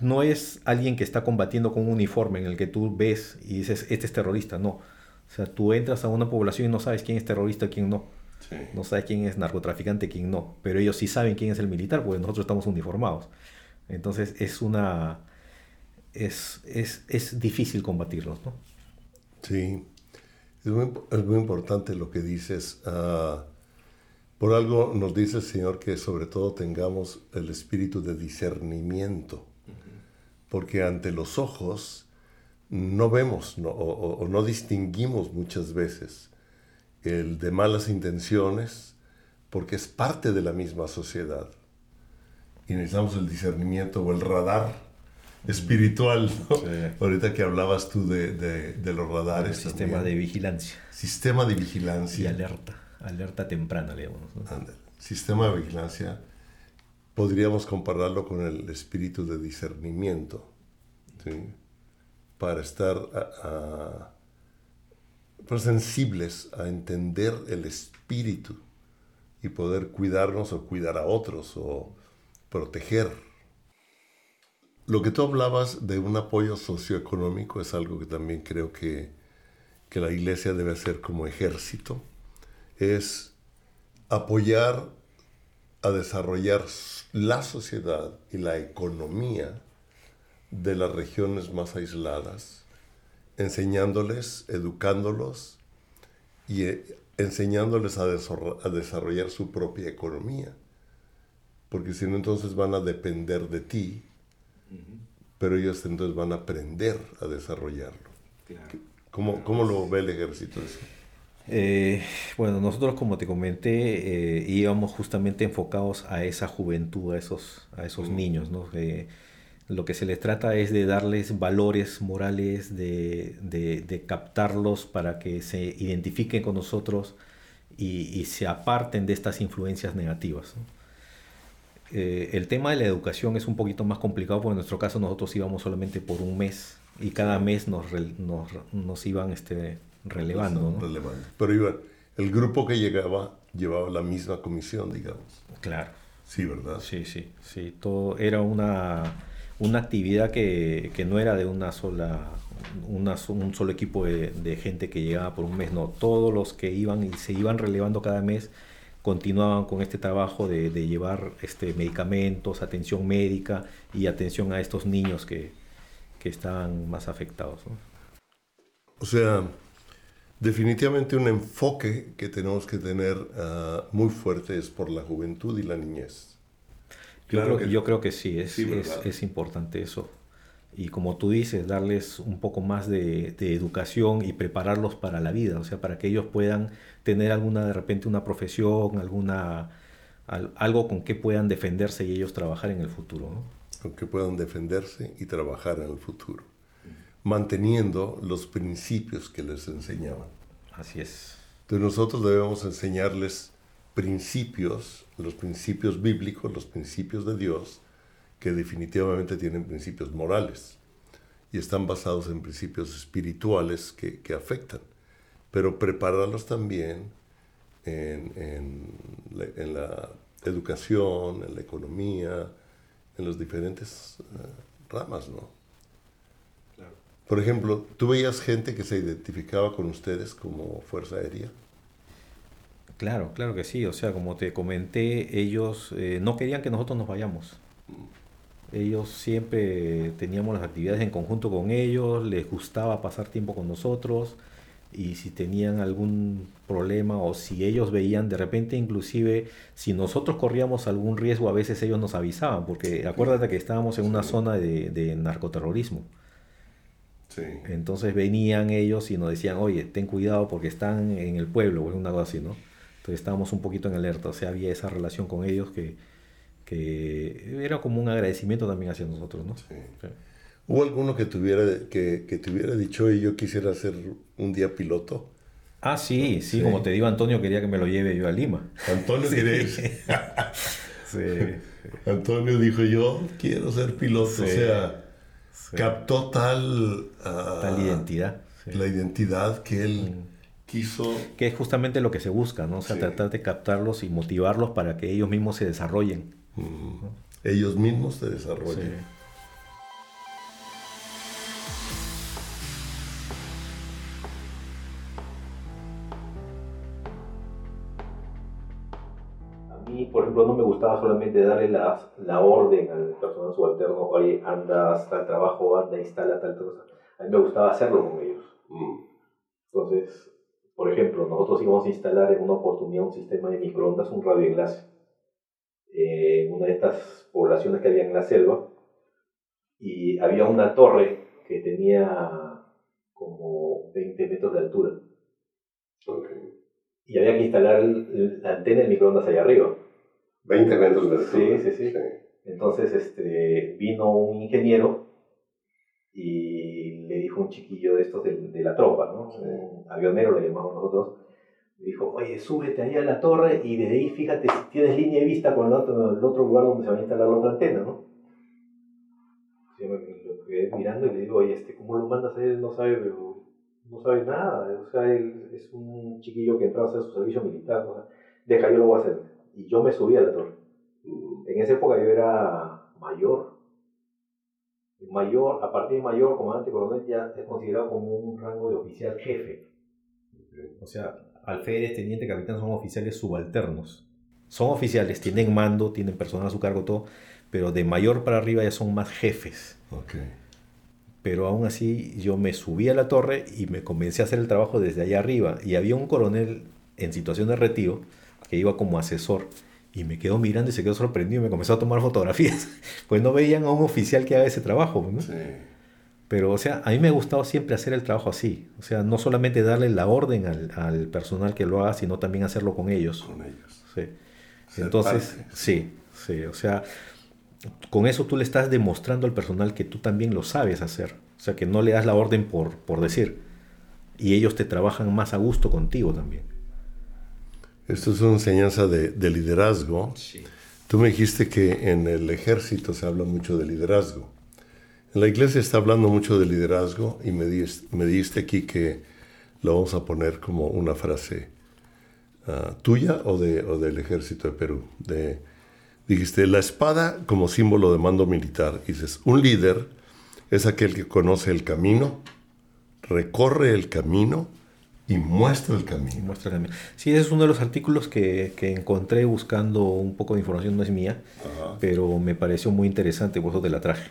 no es alguien que está combatiendo con un uniforme en el que tú ves y dices este es terrorista, no, o sea, tú entras a una población y no sabes quién es terrorista, quién no. Sí. No sabes quién es narcotraficante, quién no, pero ellos sí saben quién es el militar porque nosotros estamos uniformados. Entonces es una Es, es, es difícil combatirlos, ¿no? Sí, es muy, es muy importante lo que dices. Uh, por algo nos dice el Señor que sobre todo tengamos el espíritu de discernimiento, uh-huh. porque ante los ojos no vemos no, o, o no distinguimos muchas veces el de malas intenciones porque es parte de la misma sociedad y necesitamos el discernimiento o el radar espiritual, ¿no? Sí. Ahorita que hablabas tú de, de, de los radares, el sistema también. de vigilancia sistema de vigilancia y alerta alerta temprana, le llamamos, ¿no? Sistema de vigilancia podríamos compararlo con el espíritu de discernimiento, ¿sí? Para estar a, a, para sensibles a entender el espíritu y poder cuidarnos o cuidar a otros o proteger. Lo que tú hablabas de un apoyo socioeconómico es algo que también creo que, que la iglesia debe hacer como ejército, es apoyar a desarrollar la sociedad y la economía de las regiones más aisladas, enseñándoles, educándolos y enseñándoles a, desor- a desarrollar su propia economía, porque si no entonces van a depender de ti, pero ellos entonces van a aprender a desarrollarlo. Claro. ¿Cómo, cómo lo ve el ejército eso? Eh, bueno, nosotros, como te comenté, eh, íbamos justamente enfocados a esa juventud, a esos, a esos uh-huh. niños, ¿no? Eh, lo que se les trata es de darles valores morales, de, de, de captarlos para que se identifiquen con nosotros y, y se aparten de estas influencias negativas, ¿no? Eh, el tema de la educación es un poquito más complicado porque en nuestro caso nosotros íbamos solamente por un mes y cada mes nos, re, nos, nos iban este, relevando, ¿no? Relevando. Pero iban, el grupo que llegaba llevaba la misma comisión, digamos. Claro. Sí, ¿verdad? Sí, sí, sí. Todo era una, una actividad que, que no era de una sola, una, un solo equipo de, de gente que llegaba por un mes, no. Todos los que iban y se iban relevando cada mes continuaban con este trabajo de, de llevar este, medicamentos, atención médica y atención a estos niños que, que estaban más afectados, ¿no? O sea, Definitivamente un enfoque que tenemos que tener uh, muy fuerte es por la juventud y la niñez. Claro, yo creo que, yo creo que sí, es, sí es, es importante eso. Y como tú dices, darles un poco más de, de educación y prepararlos para la vida, o sea, para que ellos puedan tener alguna, de repente, una profesión, alguna, al, algo con que puedan defenderse y ellos trabajar en el futuro, ¿no? Con que puedan defenderse y trabajar en el futuro, manteniendo los principios que les enseñaban. Así es. Entonces nosotros debemos enseñarles principios, los principios bíblicos, los principios de Dios, que definitivamente tienen principios morales y están basados en principios espirituales que, que afectan, pero prepararlos también en, en, en la educación, en la economía, en las diferentes uh, ramas, ¿no? Claro. Por ejemplo, ¿tú veías gente que se identificaba con ustedes como Fuerza Aérea? Claro, claro que sí. O sea, como te comenté, ellos eh, no querían que nosotros nos vayamos. Ellos siempre teníamos las actividades en conjunto con ellos, les gustaba pasar tiempo con nosotros, y si tenían algún problema o si ellos veían de repente, inclusive si nosotros corríamos algún riesgo, a veces ellos nos avisaban, porque acuérdate que estábamos en una sí. zona de, de narcoterrorismo. Sí. Entonces venían ellos y nos decían, oye, ten cuidado porque están en el pueblo, o una cosa así, ¿no? Entonces estábamos un poquito en alerta, o sea, había esa relación con ellos que que era como un agradecimiento también hacia nosotros, ¿no? Sí. Sí. ¿Hubo alguno que, tuviera, que, que te hubiera dicho, y yo quisiera ser un día piloto? Ah, sí, sí, sí. Como te digo, Antonio quería que me lo lleve yo a Lima. Antonio sí. quería irse. Sí. Antonio dijo, yo quiero ser piloto. Sí. O sea, sí. captó tal... Uh, tal identidad. Sí. La identidad que él... Mm. Quiso... Que es justamente lo que se busca, ¿no? O sea, sí. tratar de captarlos y motivarlos para que ellos mismos se desarrollen. Mm. ¿No? Ellos mismos se desarrollen. Sí. A mí, por ejemplo, no me gustaba solamente darle la, la orden al personal subalterno, oye, anda hasta el trabajo, anda, instala tal cosa. A mí me gustaba hacerlo con ellos. Mm. Entonces... Por ejemplo, nosotros íbamos a instalar en una oportunidad un sistema de microondas, un radioenlace, en eh, una de estas poblaciones que había en la selva, y había una torre que tenía como veinte metros de altura. Okay. Y había que instalar la antena del microondas allá arriba. veinte metros de altura. Sí, sí, sí. sí. Entonces este, vino un ingeniero y le dijo un chiquillo de estos de, de la tropa, ¿no? Sí. Avionero le llamamos nosotros, dijo, oye, súbete ahí a la torre y de ahí fíjate si tienes línea de vista con el otro, el otro lugar donde se va a instalar la otra antena, ¿no? Yo me lo quedé mirando y le digo, oye, este, ¿cómo lo mandas a él? No sabe, pero no sabe nada, o sea, él es un chiquillo que entraba a hacer su servicio militar, o sea, deja, yo lo voy a hacer. Y yo me subí a la torre. En esa época yo era mayor. Mayor, a partir de mayor, comandante coronel, ya es considerado como un rango de oficial jefe. O sea, alférez, teniente, capitán son oficiales subalternos. Son oficiales, tienen mando, tienen personal a su cargo, todo, pero de mayor para arriba ya son más jefes. Okay. Pero aún así yo me subí a la torre y me comencé a hacer el trabajo desde allá arriba. Y había un coronel en situación de retiro que iba como asesor. Y me quedó mirando y se quedó sorprendido y me comenzó a tomar fotografías. Pues no veían a un oficial que haga ese trabajo, ¿no? Sí. Pero, o sea, a mí me ha gustado siempre hacer el trabajo así. O sea, no solamente darle la orden al, al personal que lo haga, sino también hacerlo con ellos. Con ellos. Sí. Ser Entonces, parte. sí, sí. O sea, con eso tú le estás demostrando al personal que tú también lo sabes hacer. O sea, que no le das la orden por, por decir. Y ellos te trabajan más a gusto contigo también. Esto es una enseñanza de, de liderazgo. Sí. Tú me dijiste que en el ejército se habla mucho de liderazgo. En la iglesia está hablando mucho de liderazgo y me, di, me dijiste aquí que lo vamos a poner como una frase uh, tuya o, de, o del ejército de Perú. De, dijiste, la espada como símbolo de mando militar. Y dices, un líder es aquel que conoce el camino, recorre el camino, y muestra el camino. Muestra el camino. Sí, ese es uno de los artículos que, que encontré buscando un poco de información, no es mía, Ajá. pero me pareció muy interesante, por eso te la traje.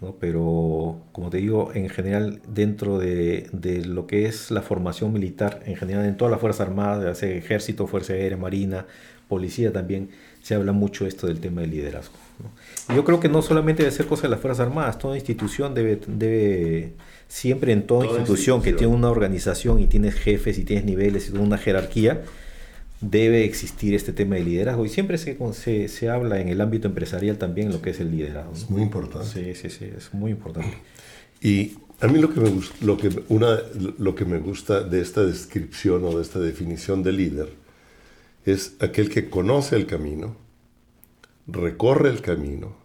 ¿no? Pero, como te digo, en general, dentro de, de lo que es la formación militar, en general en todas las Fuerzas Armadas, Ejército, Fuerza Aérea, Marina, Policía también, se habla mucho esto del tema del liderazgo, ¿no? Yo creo que no solamente debe ser cosa de las Fuerzas Armadas, toda institución debe, debe siempre en toda, toda institución, institución que tiene una organización y tienes jefes y tienes niveles y toda una jerarquía, debe existir este tema de liderazgo. Y siempre se, se, se habla en el ámbito empresarial también lo que es el liderazgo, ¿no? Es muy importante. Sí, sí, sí, es muy importante. Y a mí lo que me gusta, lo que, una, lo que me gusta de esta descripción o de esta definición de líder es aquel que conoce el camino, recorre el camino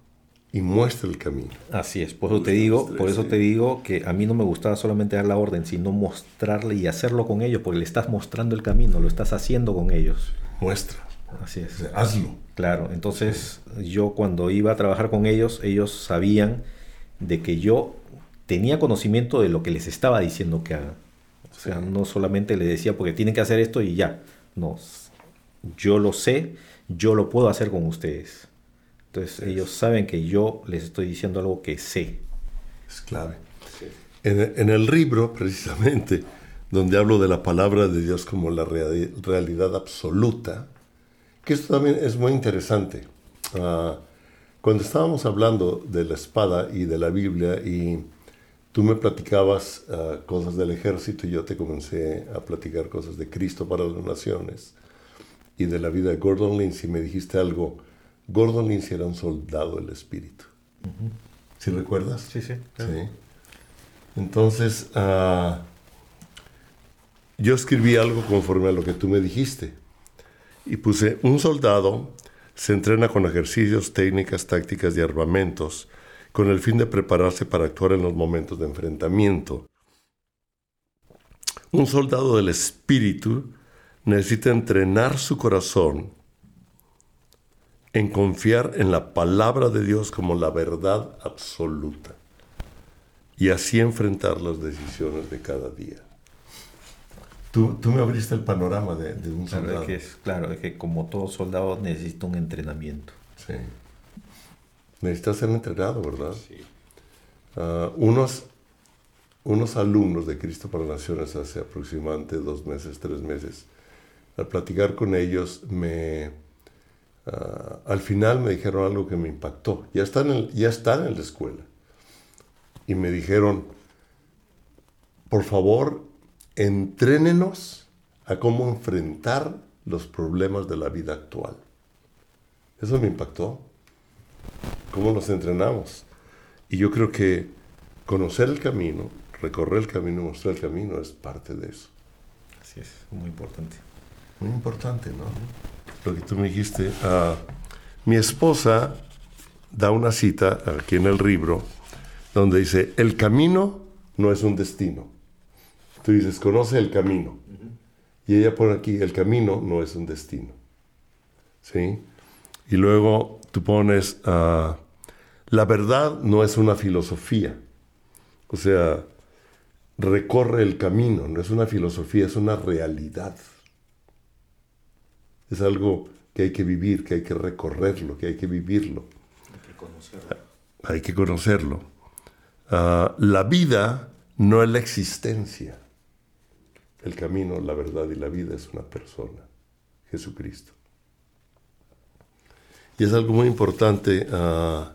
y muestra el camino. Así es, por eso te digo, por eso te digo que a mí no me gustaba solamente dar la orden, sino mostrarle y hacerlo con ellos, porque le estás mostrando el camino, lo estás haciendo con ellos. Muestra. Así es. O sea, hazlo. Claro, entonces sí. Yo cuando iba a trabajar con ellos, ellos sabían de que yo tenía conocimiento de lo que les estaba diciendo que hagan. O sea, sí. No solamente les decía porque tienen que hacer esto y ya. No, yo lo sé, yo lo puedo hacer con ustedes. Entonces sí. Ellos saben que yo les estoy diciendo algo que sé. Es clave. Sí. En, en el libro, precisamente, donde hablo de la palabra de Dios como la real, realidad absoluta, que esto también es muy interesante. Uh, cuando estábamos hablando de la espada y de la Biblia, y tú me platicabas uh, cosas del ejército, y yo te comencé a platicar cosas de Cristo para las Naciones, y de la vida de Gordon Lindsay, me dijiste algo. Gordon Lindsay era un soldado del espíritu. Uh-huh. ¿Sí recuerdas? Sí, sí. Claro. Sí. Entonces, uh, yo escribí algo conforme a lo que tú me dijiste. Y puse, un soldado se entrena con ejercicios, técnicas, tácticas y armamentos con el fin de prepararse para actuar en los momentos de enfrentamiento. Un soldado del espíritu necesita entrenar su corazón en confiar en la palabra de Dios como la verdad absoluta y así enfrentar las decisiones de cada día. Tú, tú me abriste el panorama de, de un soldado. Claro, es que, es, claro, es que como todo soldado necesita un entrenamiento. Sí. Necesita ser entrenado, ¿verdad? Sí. Uh, unos, unos alumnos de Cristo para las Naciones hace aproximadamente dos meses, tres meses, al platicar con ellos me... Uh, al final me dijeron algo que me impactó. Ya están, en, ya están en la escuela. Y me dijeron, por favor, entrénenos a cómo enfrentar los problemas de la vida actual. Eso me impactó. ¿Cómo nos entrenamos? Y yo creo que conocer el camino, recorrer el camino, mostrar el camino es parte de eso. Así es, muy importante. Muy importante, ¿no? Lo que tú me dijiste. Uh, mi esposa da una cita aquí en el libro donde dice, el camino no es un destino. Tú dices, conoce el camino. Uh-huh. Y ella pone aquí, el camino no es un destino. ¿Sí? Y luego tú pones, uh, la verdad no es una filosofía. O sea, recorre el camino, no es una filosofía, es una realidad. Es algo que hay que vivir, que hay que recorrerlo, que hay que vivirlo. Hay que conocerlo. Hay que conocerlo. Uh, la vida no es la existencia. El camino, la verdad y la vida es una persona, Jesucristo. Y es algo muy importante, uh,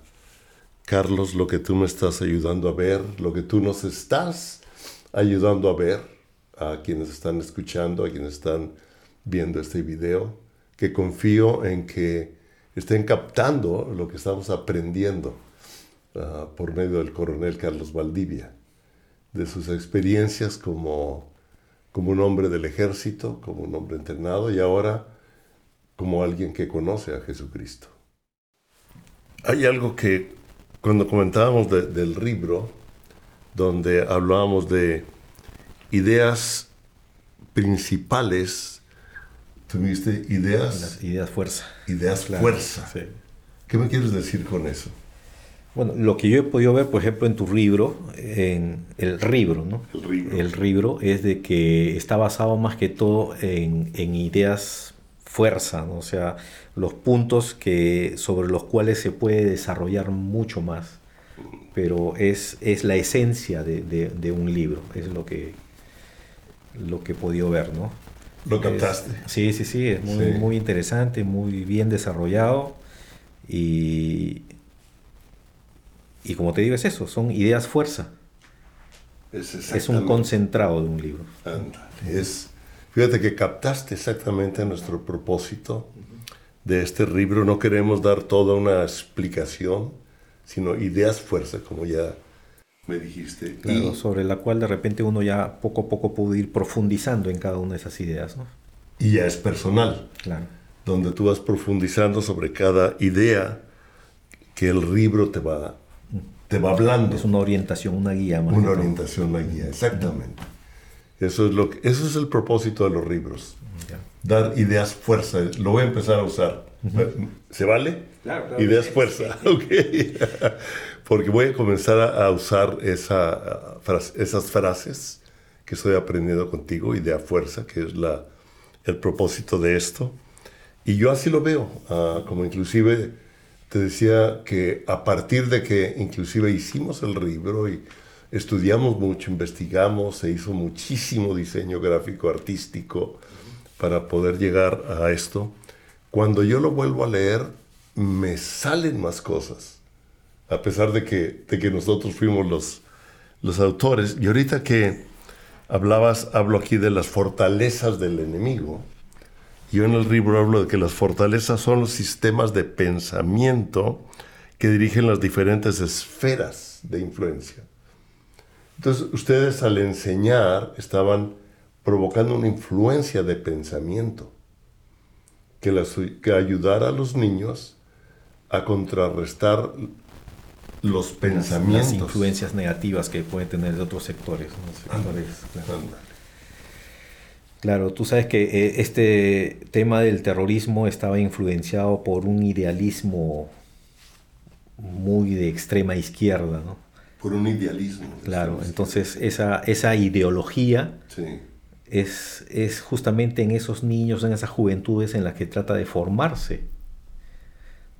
Carlos, lo que tú me estás ayudando a ver, lo que tú nos estás ayudando a ver, a quienes están escuchando, a quienes están viendo este video, que confío en que estén captando lo que estamos aprendiendo uh, por medio del coronel Carlos Valdivia, de sus experiencias como, como un hombre del ejército, como un hombre entrenado y ahora como alguien que conoce a Jesucristo. Hay algo que cuando comentábamos de, del libro, donde hablábamos de ideas principales. Tuviste ideas... Las ideas fuerza. Ideas claro, fuerza. Sí. ¿Qué me quieres decir con eso? Bueno, lo que yo he podido ver, por ejemplo, en tu libro, en el libro, ¿no? El libro. El libro es de que está basado más que todo en, en ideas fuerza, ¿no? O sea, los puntos que, sobre los cuales se puede desarrollar mucho más. pero es, es la esencia de, de, de un libro, es lo que, lo que he podido ver, ¿no? Lo captaste. Es, sí, sí, sí, es muy, sí. muy interesante, muy bien desarrollado y, y como te digo es eso, son ideas fuerza. Es, es un concentrado de un libro. Anda, es, fíjate que captaste exactamente nuestro propósito de este libro. No queremos dar toda una explicación, sino ideas fuerza, como ya me dijiste. Claro, y sobre la cual de repente uno ya poco a poco pudo ir profundizando en cada una de esas ideas, ¿no? Y ya es personal. Claro. Donde tú vas profundizando sobre cada idea que el libro te va a... Te va hablando. Es una orientación, una guía. Más una orientación, una guía, exactamente. Eso es, lo que, eso es el propósito de los libros. Yeah. Dar ideas fuerza. Lo voy a empezar a usar. Uh-huh. ¿Se vale? Claro, claro. Ideas fuerza. Okay. Porque voy a comenzar a usar esa, esas frases que estoy aprendiendo contigo. Idea fuerza, que es la, el propósito de esto. Y yo así lo veo. Uh, como inclusive... Te decía que a partir de que inclusive hicimos el libro y estudiamos mucho, investigamos, se hizo muchísimo diseño gráfico, artístico, para poder llegar a esto. Cuando yo lo vuelvo a leer, me salen más cosas, a pesar de que, de que nosotros fuimos los, los autores. Y ahorita que hablabas, hablo aquí de las fortalezas del enemigo. Yo en el libro hablo de que las fortalezas son los sistemas de pensamiento que dirigen las diferentes esferas de influencia. Entonces, ustedes al enseñar estaban provocando una influencia de pensamiento que, las, que ayudara a los niños a contrarrestar los pensamientos. Las influencias negativas que pueden tener otros sectores. ¿No? Sectores claro. Claro, tú sabes que eh, este tema del terrorismo estaba influenciado por un idealismo muy de extrema izquierda, ¿no? Por un idealismo. Claro, entonces esa, esa ideología sí. es, es justamente en esos niños, en esas juventudes en las que trata de formarse,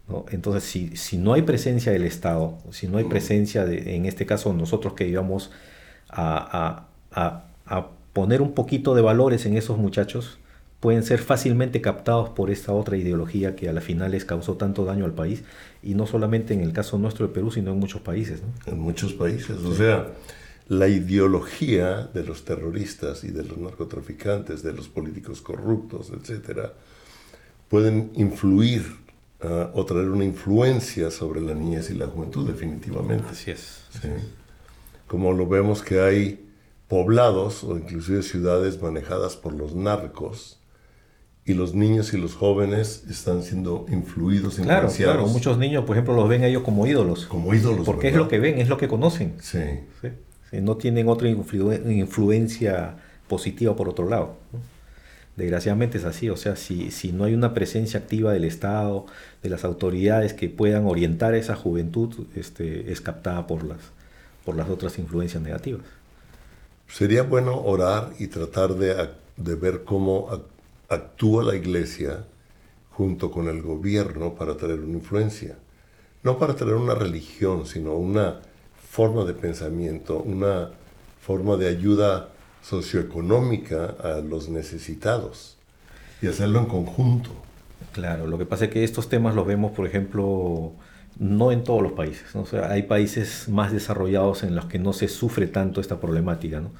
¿no? Entonces, si, si no hay presencia del Estado, si no hay presencia, de, en este caso nosotros que íbamos a... a, a, a poner un poquito de valores en esos muchachos, pueden ser fácilmente captados por esta otra ideología que a la final les causó tanto daño al país, y no solamente en el caso nuestro de Perú, sino en muchos países, ¿no? En muchos países, o sea, la ideología de los terroristas y de los narcotraficantes, de los políticos corruptos, etcétera, pueden influir uh, o traer una influencia sobre la niñez y la juventud, definitivamente. Así es. Sí. Como lo vemos que hay poblados o inclusive ciudades manejadas por los narcos, y los niños y los jóvenes están siendo influidos, claro, influenciados. Claro, muchos niños, por ejemplo, los ven a ellos como ídolos. Como ídolos, porque ¿verdad? Es lo que ven, es lo que conocen. Sí. ¿Sí? Sí, no tienen otra influ- influencia positiva por otro lado. Desgraciadamente es así, o sea, si, si no hay una presencia activa del Estado, de las autoridades que puedan orientar a esa juventud, este, es captada por las, por las otras influencias negativas. Sería bueno orar y tratar de, de ver cómo actúa la iglesia junto con el gobierno para traer una influencia. No para traer una religión, sino una forma de pensamiento, una forma de ayuda socioeconómica a los necesitados y hacerlo en conjunto. Claro, lo que pasa es que estos temas los vemos, por ejemplo, no en todos los países, ¿no? O sea, hay países más desarrollados en los que no se sufre tanto esta problemática, ¿no?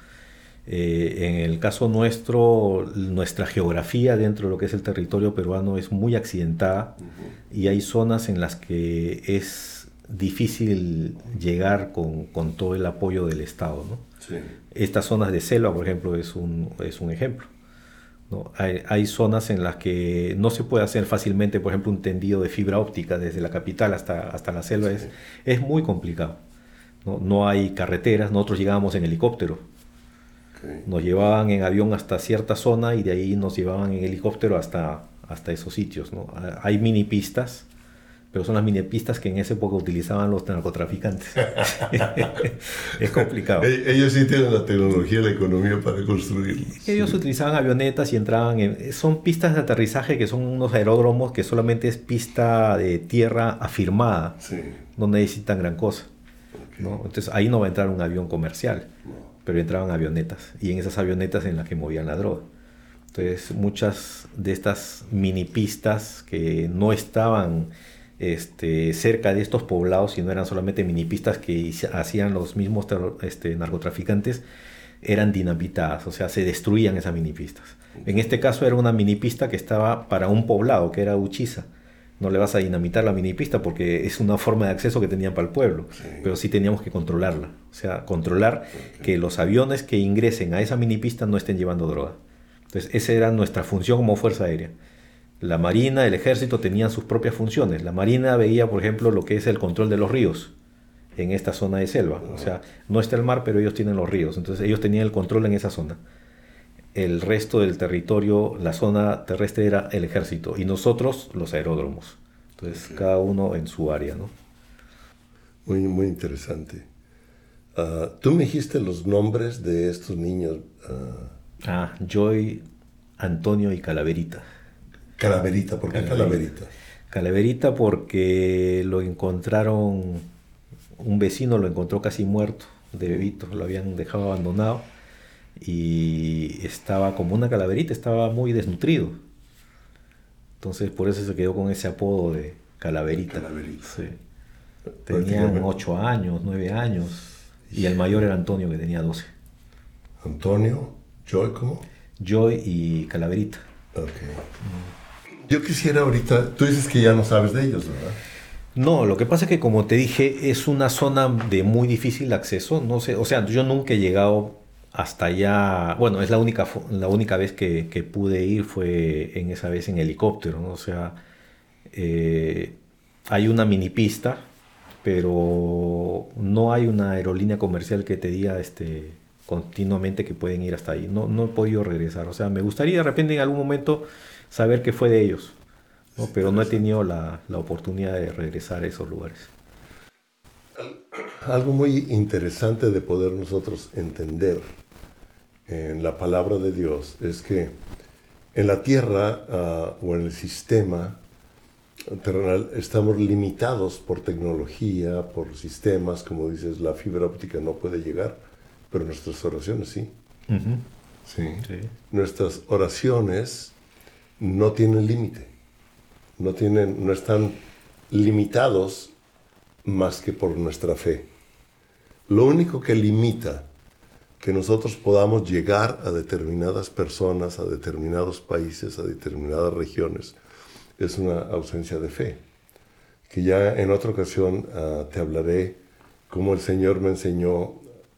Eh, en el caso nuestro, nuestra geografía dentro de lo que es el territorio peruano es muy accidentada. Uh-huh. Y hay zonas en las que es difícil llegar con, con todo el apoyo del Estado, ¿no? Sí. Estas zonas de selva, por ejemplo, es un, es un ejemplo, ¿no? Hay, hay zonas en las que no se puede hacer fácilmente, por ejemplo, un tendido de fibra óptica desde la capital hasta, hasta la selva. Sí. es, es muy complicado, ¿no? No hay carreteras, nosotros llegábamos en helicóptero. Okay. Nos llevaban en avión hasta cierta zona y de ahí nos llevaban en helicóptero hasta, hasta esos sitios, ¿no? Hay mini pistas, pero son las mini pistas que en esa época utilizaban los narcotraficantes. Es complicado. Ellos sí tienen la tecnología, la economía para construirlos. Ellos sí. utilizaban avionetas y entraban en... Son pistas de aterrizaje que son unos aeródromos que solamente es pista de tierra afirmada. Sí. No necesitan gran cosa. ¿no? Entonces ahí no va a entrar un avión comercial, pero entraban avionetas, y en esas avionetas en las que movían la droga. Entonces muchas de estas mini pistas que no estaban este, cerca de estos poblados, sino eran solamente mini pistas que hacían los mismos terror, este, narcotraficantes, eran dinamitadas, o sea, se destruían esas mini pistas. En este caso era una mini pista que estaba para un poblado, que era Uchiza. No le vas a dinamitar la mini pista porque es una forma de acceso que tenían para el pueblo, sí. Pero sí teníamos que controlarla, o sea, controlar okay. que los aviones que ingresen a esa mini pista no estén llevando droga. Entonces esa era nuestra función como Fuerza Aérea. La Marina, el Ejército tenían sus propias funciones. La Marina veía, por ejemplo, lo que es el control de los ríos en esta zona de selva, o sea, no está el mar, pero ellos tienen los ríos, entonces ellos tenían el control en esa zona. El resto del territorio, la zona terrestre, era el Ejército, y nosotros los aeródromos, entonces sí. Cada uno en su área, ¿no? Muy, muy interesante. Uh, Tú me dijiste los nombres de estos niños. Uh... Ah, Joy, Antonio y Calaverita. Calaverita, ¿por qué Calaverita? Calaverita porque lo encontraron... Un vecino lo encontró casi muerto de bebito, lo habían dejado abandonado y estaba como una calaverita, estaba muy desnutrido. Entonces por eso se quedó con ese apodo de Calaverita. Calaverita. Sí. Tenían ocho años, nueve años y el mayor era Antonio, que tenía doce. ¿Antonio? ¿Joy cómo? Joy y Calaverita. Okay. Yo quisiera ahorita, tú dices que ya no sabes de ellos, ¿verdad? No, lo que pasa es que, como te dije, es una zona de muy difícil acceso. No sé, o sea, yo nunca he llegado hasta allá. Bueno, es la única, la única vez que, que pude ir fue en esa vez en helicóptero, ¿no? O sea, eh, hay una mini pista, pero no hay una aerolínea comercial que te diga este, continuamente que pueden ir hasta ahí. No, no he podido regresar. O sea, me gustaría de repente en algún momento saber qué fue de ellos. No, pero no he tenido la, la oportunidad de regresar a esos lugares. Algo muy interesante de poder nosotros entender en la palabra de Dios es que en la tierra uh, o en el sistema terrenal estamos limitados por tecnología, por sistemas, como dices, la fibra óptica no puede llegar, pero nuestras oraciones sí. Uh-huh. Sí. Sí. Nuestras oraciones no tienen límite. No tienen, no están limitados más que por nuestra fe. Lo único que limita que nosotros podamos llegar a determinadas personas, a determinados países, a determinadas regiones, es una ausencia de fe. Que ya en otra ocasión uh, te hablaré cómo el Señor me enseñó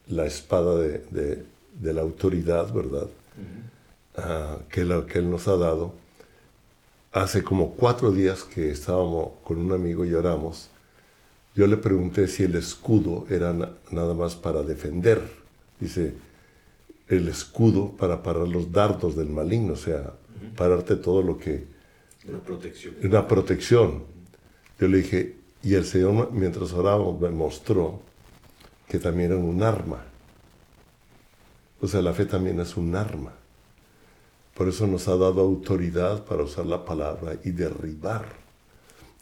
la espada de, de, de la autoridad, ¿verdad? Uh, que, la, que Él nos ha dado. Hace como cuatro días que estábamos con un amigo y oramos, yo le pregunté si el escudo era na- nada más para defender. Dice, el escudo para parar los dardos del maligno, o sea, pararte todo lo que... Una protección. Una protección. Yo le dije, y el Señor, mientras orábamos, me mostró que también era un arma. O sea, la fe también es un arma. Por eso nos ha dado autoridad para usar la palabra y derribar.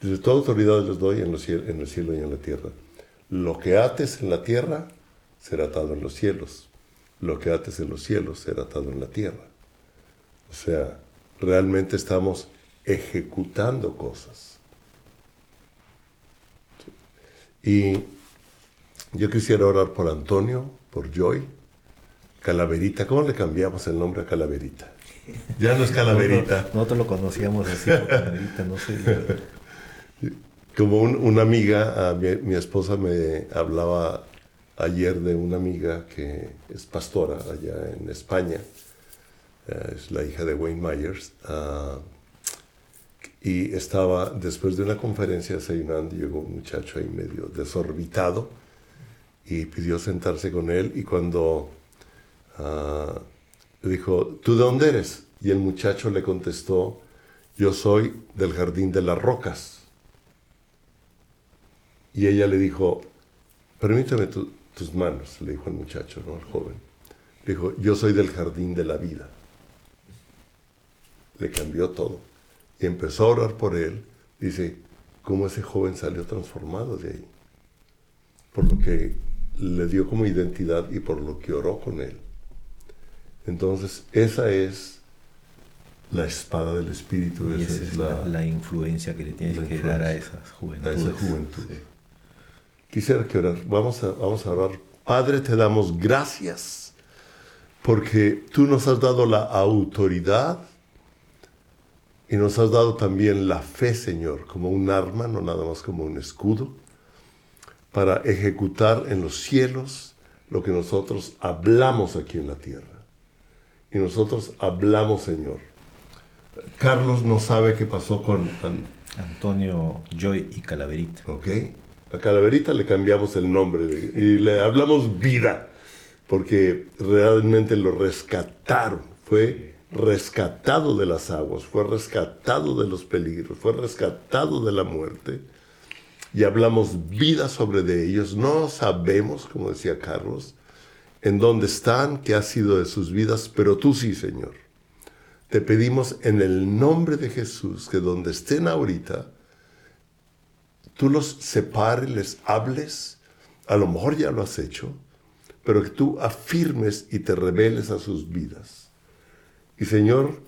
Dice, toda autoridad les doy en, los, en el cielo y en la tierra. Lo que ates en la tierra será atado en los cielos. Lo que ates en los cielos será atado en la tierra. O sea, realmente estamos ejecutando cosas. Y yo quisiera orar por Antonio, por Joy, Calaverita. ¿Cómo le cambiamos el nombre a Calaverita? Ya no es Calaverita. Nosotros, nosotros lo conocíamos así, Calaverita, no sé. Como un, una amiga, a mi, mi esposa me hablaba ayer de una amiga que es pastora allá en España, uh, es la hija de Wayne Myers, uh, y estaba después de una conferencia desayunando, llegó un muchacho ahí medio desorbitado y pidió sentarse con él, y cuando... Uh, Le dijo, ¿tú de dónde eres? Y el muchacho le contestó, yo soy del Jardín de las Rocas. Y ella le dijo, permíteme tu, tus manos, le dijo el muchacho, ¿no? El joven. Le dijo, yo soy del Jardín de la Vida. Le cambió todo. Y empezó a orar por él. Dice, ¿cómo ese joven salió transformado de ahí? por lo que le dio como identidad y por lo que oró con él. Entonces, esa es la espada del Espíritu. Y esa, esa es la, la influencia que le tienes que dar a esas juventudes. A esa juventud. Sí. Quisiera que orar. Vamos a, vamos a orar. Padre, te damos gracias porque tú nos has dado la autoridad y nos has dado también la fe, Señor, como un arma, no nada más como un escudo, para ejecutar en los cielos lo que nosotros hablamos aquí en la tierra. Y nosotros hablamos, Señor. Carlos no sabe qué pasó con An- Antonio Joy y Calaverita. Ok. A Calaverita le cambiamos el nombre de, y le hablamos Vida, porque realmente lo rescataron. Fue rescatado de las aguas, fue rescatado de los peligros, fue rescatado de la muerte. Y hablamos vida sobre de ellos. No sabemos, como decía Carlos, en dónde están, qué ha sido de sus vidas, pero tú sí, Señor. Te pedimos en el nombre de Jesús que donde estén ahorita, tú los separes, les hables. A lo mejor ya lo has hecho, pero que tú afirmes y te reveles a sus vidas. Y Señor,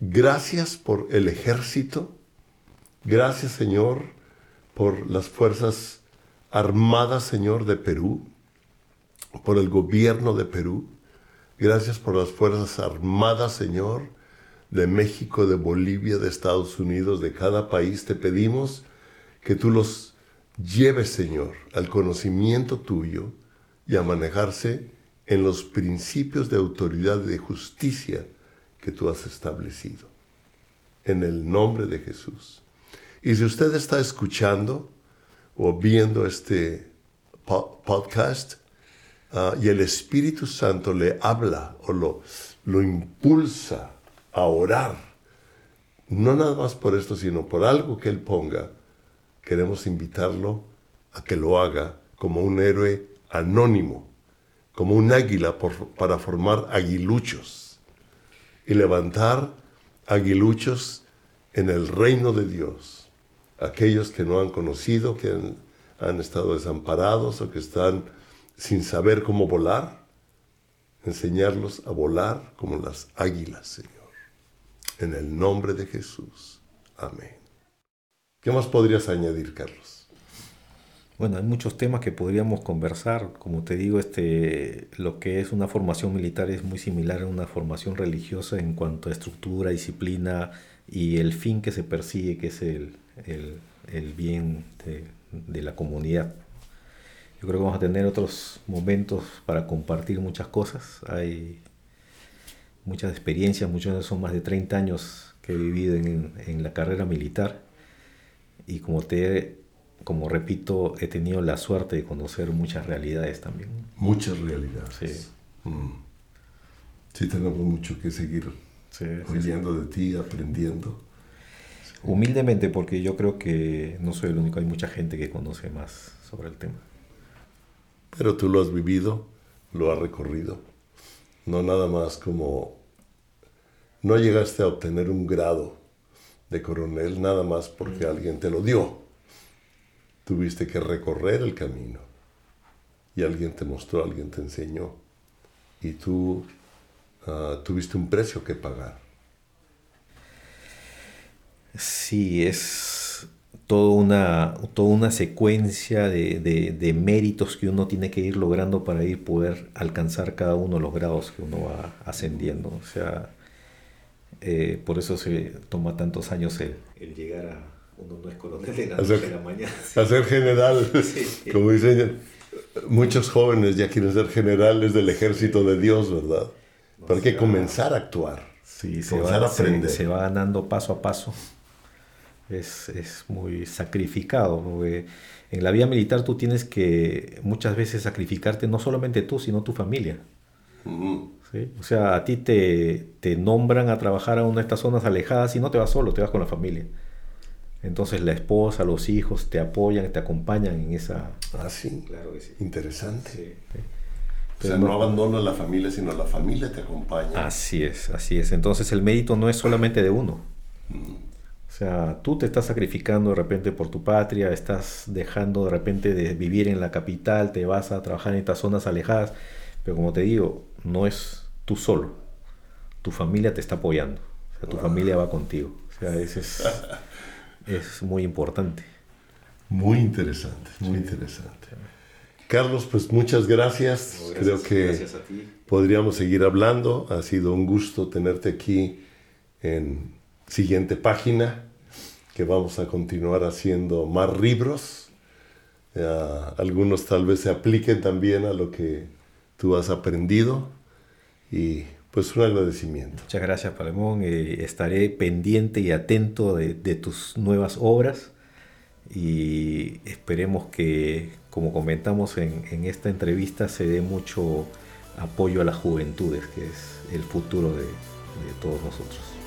gracias por el ejército. Gracias, Señor, por las Fuerzas Armadas, Señor, de Perú, por el gobierno de Perú. Gracias por las Fuerzas Armadas, Señor, de México, de Bolivia, de Estados Unidos, de cada país. Te pedimos que tú los lleves, Señor, al conocimiento tuyo y a manejarse en los principios de autoridad y de justicia que tú has establecido. En el nombre de Jesús. Y si usted está escuchando o viendo este po- podcast uh, y el Espíritu Santo le habla o lo, lo impulsa a orar, no nada más por esto, sino por algo que Él ponga, queremos invitarlo a que lo haga como un héroe anónimo, como un águila por, para formar aguiluchos y levantar aguiluchos en el reino de Dios. Aquellos que no han conocido, que han, han estado desamparados o que están sin saber cómo volar, enseñarlos a volar como las águilas, Señor. En el nombre de Jesús. Amén. ¿Qué más podrías añadir, Carlos? Bueno, hay muchos temas que podríamos conversar. Como te digo, este, lo que es una formación militar es muy similar a una formación religiosa en cuanto a estructura, disciplina y el fin que se persigue, que es el... El, el bien de, de la comunidad. Yo creo que vamos a tener otros momentos para compartir muchas cosas. Hay muchas experiencias, muchos de son más de treinta años que he vivido en, en la carrera militar, y como te como repito, he tenido la suerte de conocer muchas realidades también. Muchas realidades. Sí, mm. sí tenemos mucho que seguir sí, oyendo sí, sí. de ti, aprendiendo. Humildemente, porque yo creo que no soy el único, hay mucha gente que conoce más sobre el tema. Pero tú lo has vivido, lo has recorrido. No nada más como... No llegaste a obtener un grado de coronel nada más porque alguien te lo dio. Tuviste que recorrer el camino. Y alguien te mostró, alguien te enseñó. Y tú uh, tuviste un precio que pagar. Sí, es toda una, toda una secuencia de, de, de méritos que uno tiene que ir logrando para ir poder alcanzar cada uno de los grados que uno va ascendiendo. O sea, eh, por eso se toma tantos años el, el llegar a... Uno no es coronel de la noche a la mañana. Sí. A ser general. Sí. Como dicen muchos jóvenes, ya quieren ser generales del ejército de Dios, ¿verdad? No, pero hay que comenzar a actuar. Sí, se va, a se, se va ganando paso a paso. Es, es muy sacrificado, porque en la vida militar tú tienes que muchas veces sacrificarte, no solamente tú, sino tu familia. Uh-huh. ¿Sí? O sea, a ti te, te nombran a trabajar a una de estas zonas alejadas y no te vas solo, te vas con la familia. Entonces la esposa, los hijos te apoyan, te acompañan en esa... Ah, sí, claro que sí. Interesante. Sí, sí. Pero o sea, no abandonas la familia, sino la familia te acompaña. Así es, así es. Entonces el mérito no es solamente de uno. Uh-huh. sea, tú te estás sacrificando de repente por tu patria, estás dejando de repente de vivir en la capital, te vas a trabajar en estas zonas alejadas, pero como te digo, no es tú solo, tu familia te está apoyando, o sea, tu wow. familia va contigo, o sea, eso es, es muy importante. Muy interesante, muy sí. interesante. Carlos, pues muchas gracias. No, gracias. Creo que gracias a ti. Podríamos seguir hablando. Ha sido un gusto tenerte aquí en Siguiente Página, que vamos a continuar haciendo más libros. Eh, algunos tal vez se apliquen también a lo que tú has aprendido. Y pues un agradecimiento. Muchas gracias, Palemón. Eh, estaré pendiente y atento de, de tus nuevas obras. Y esperemos que, como comentamos en, en esta entrevista, se dé mucho apoyo a las juventudes, que es el futuro de, de todos nosotros.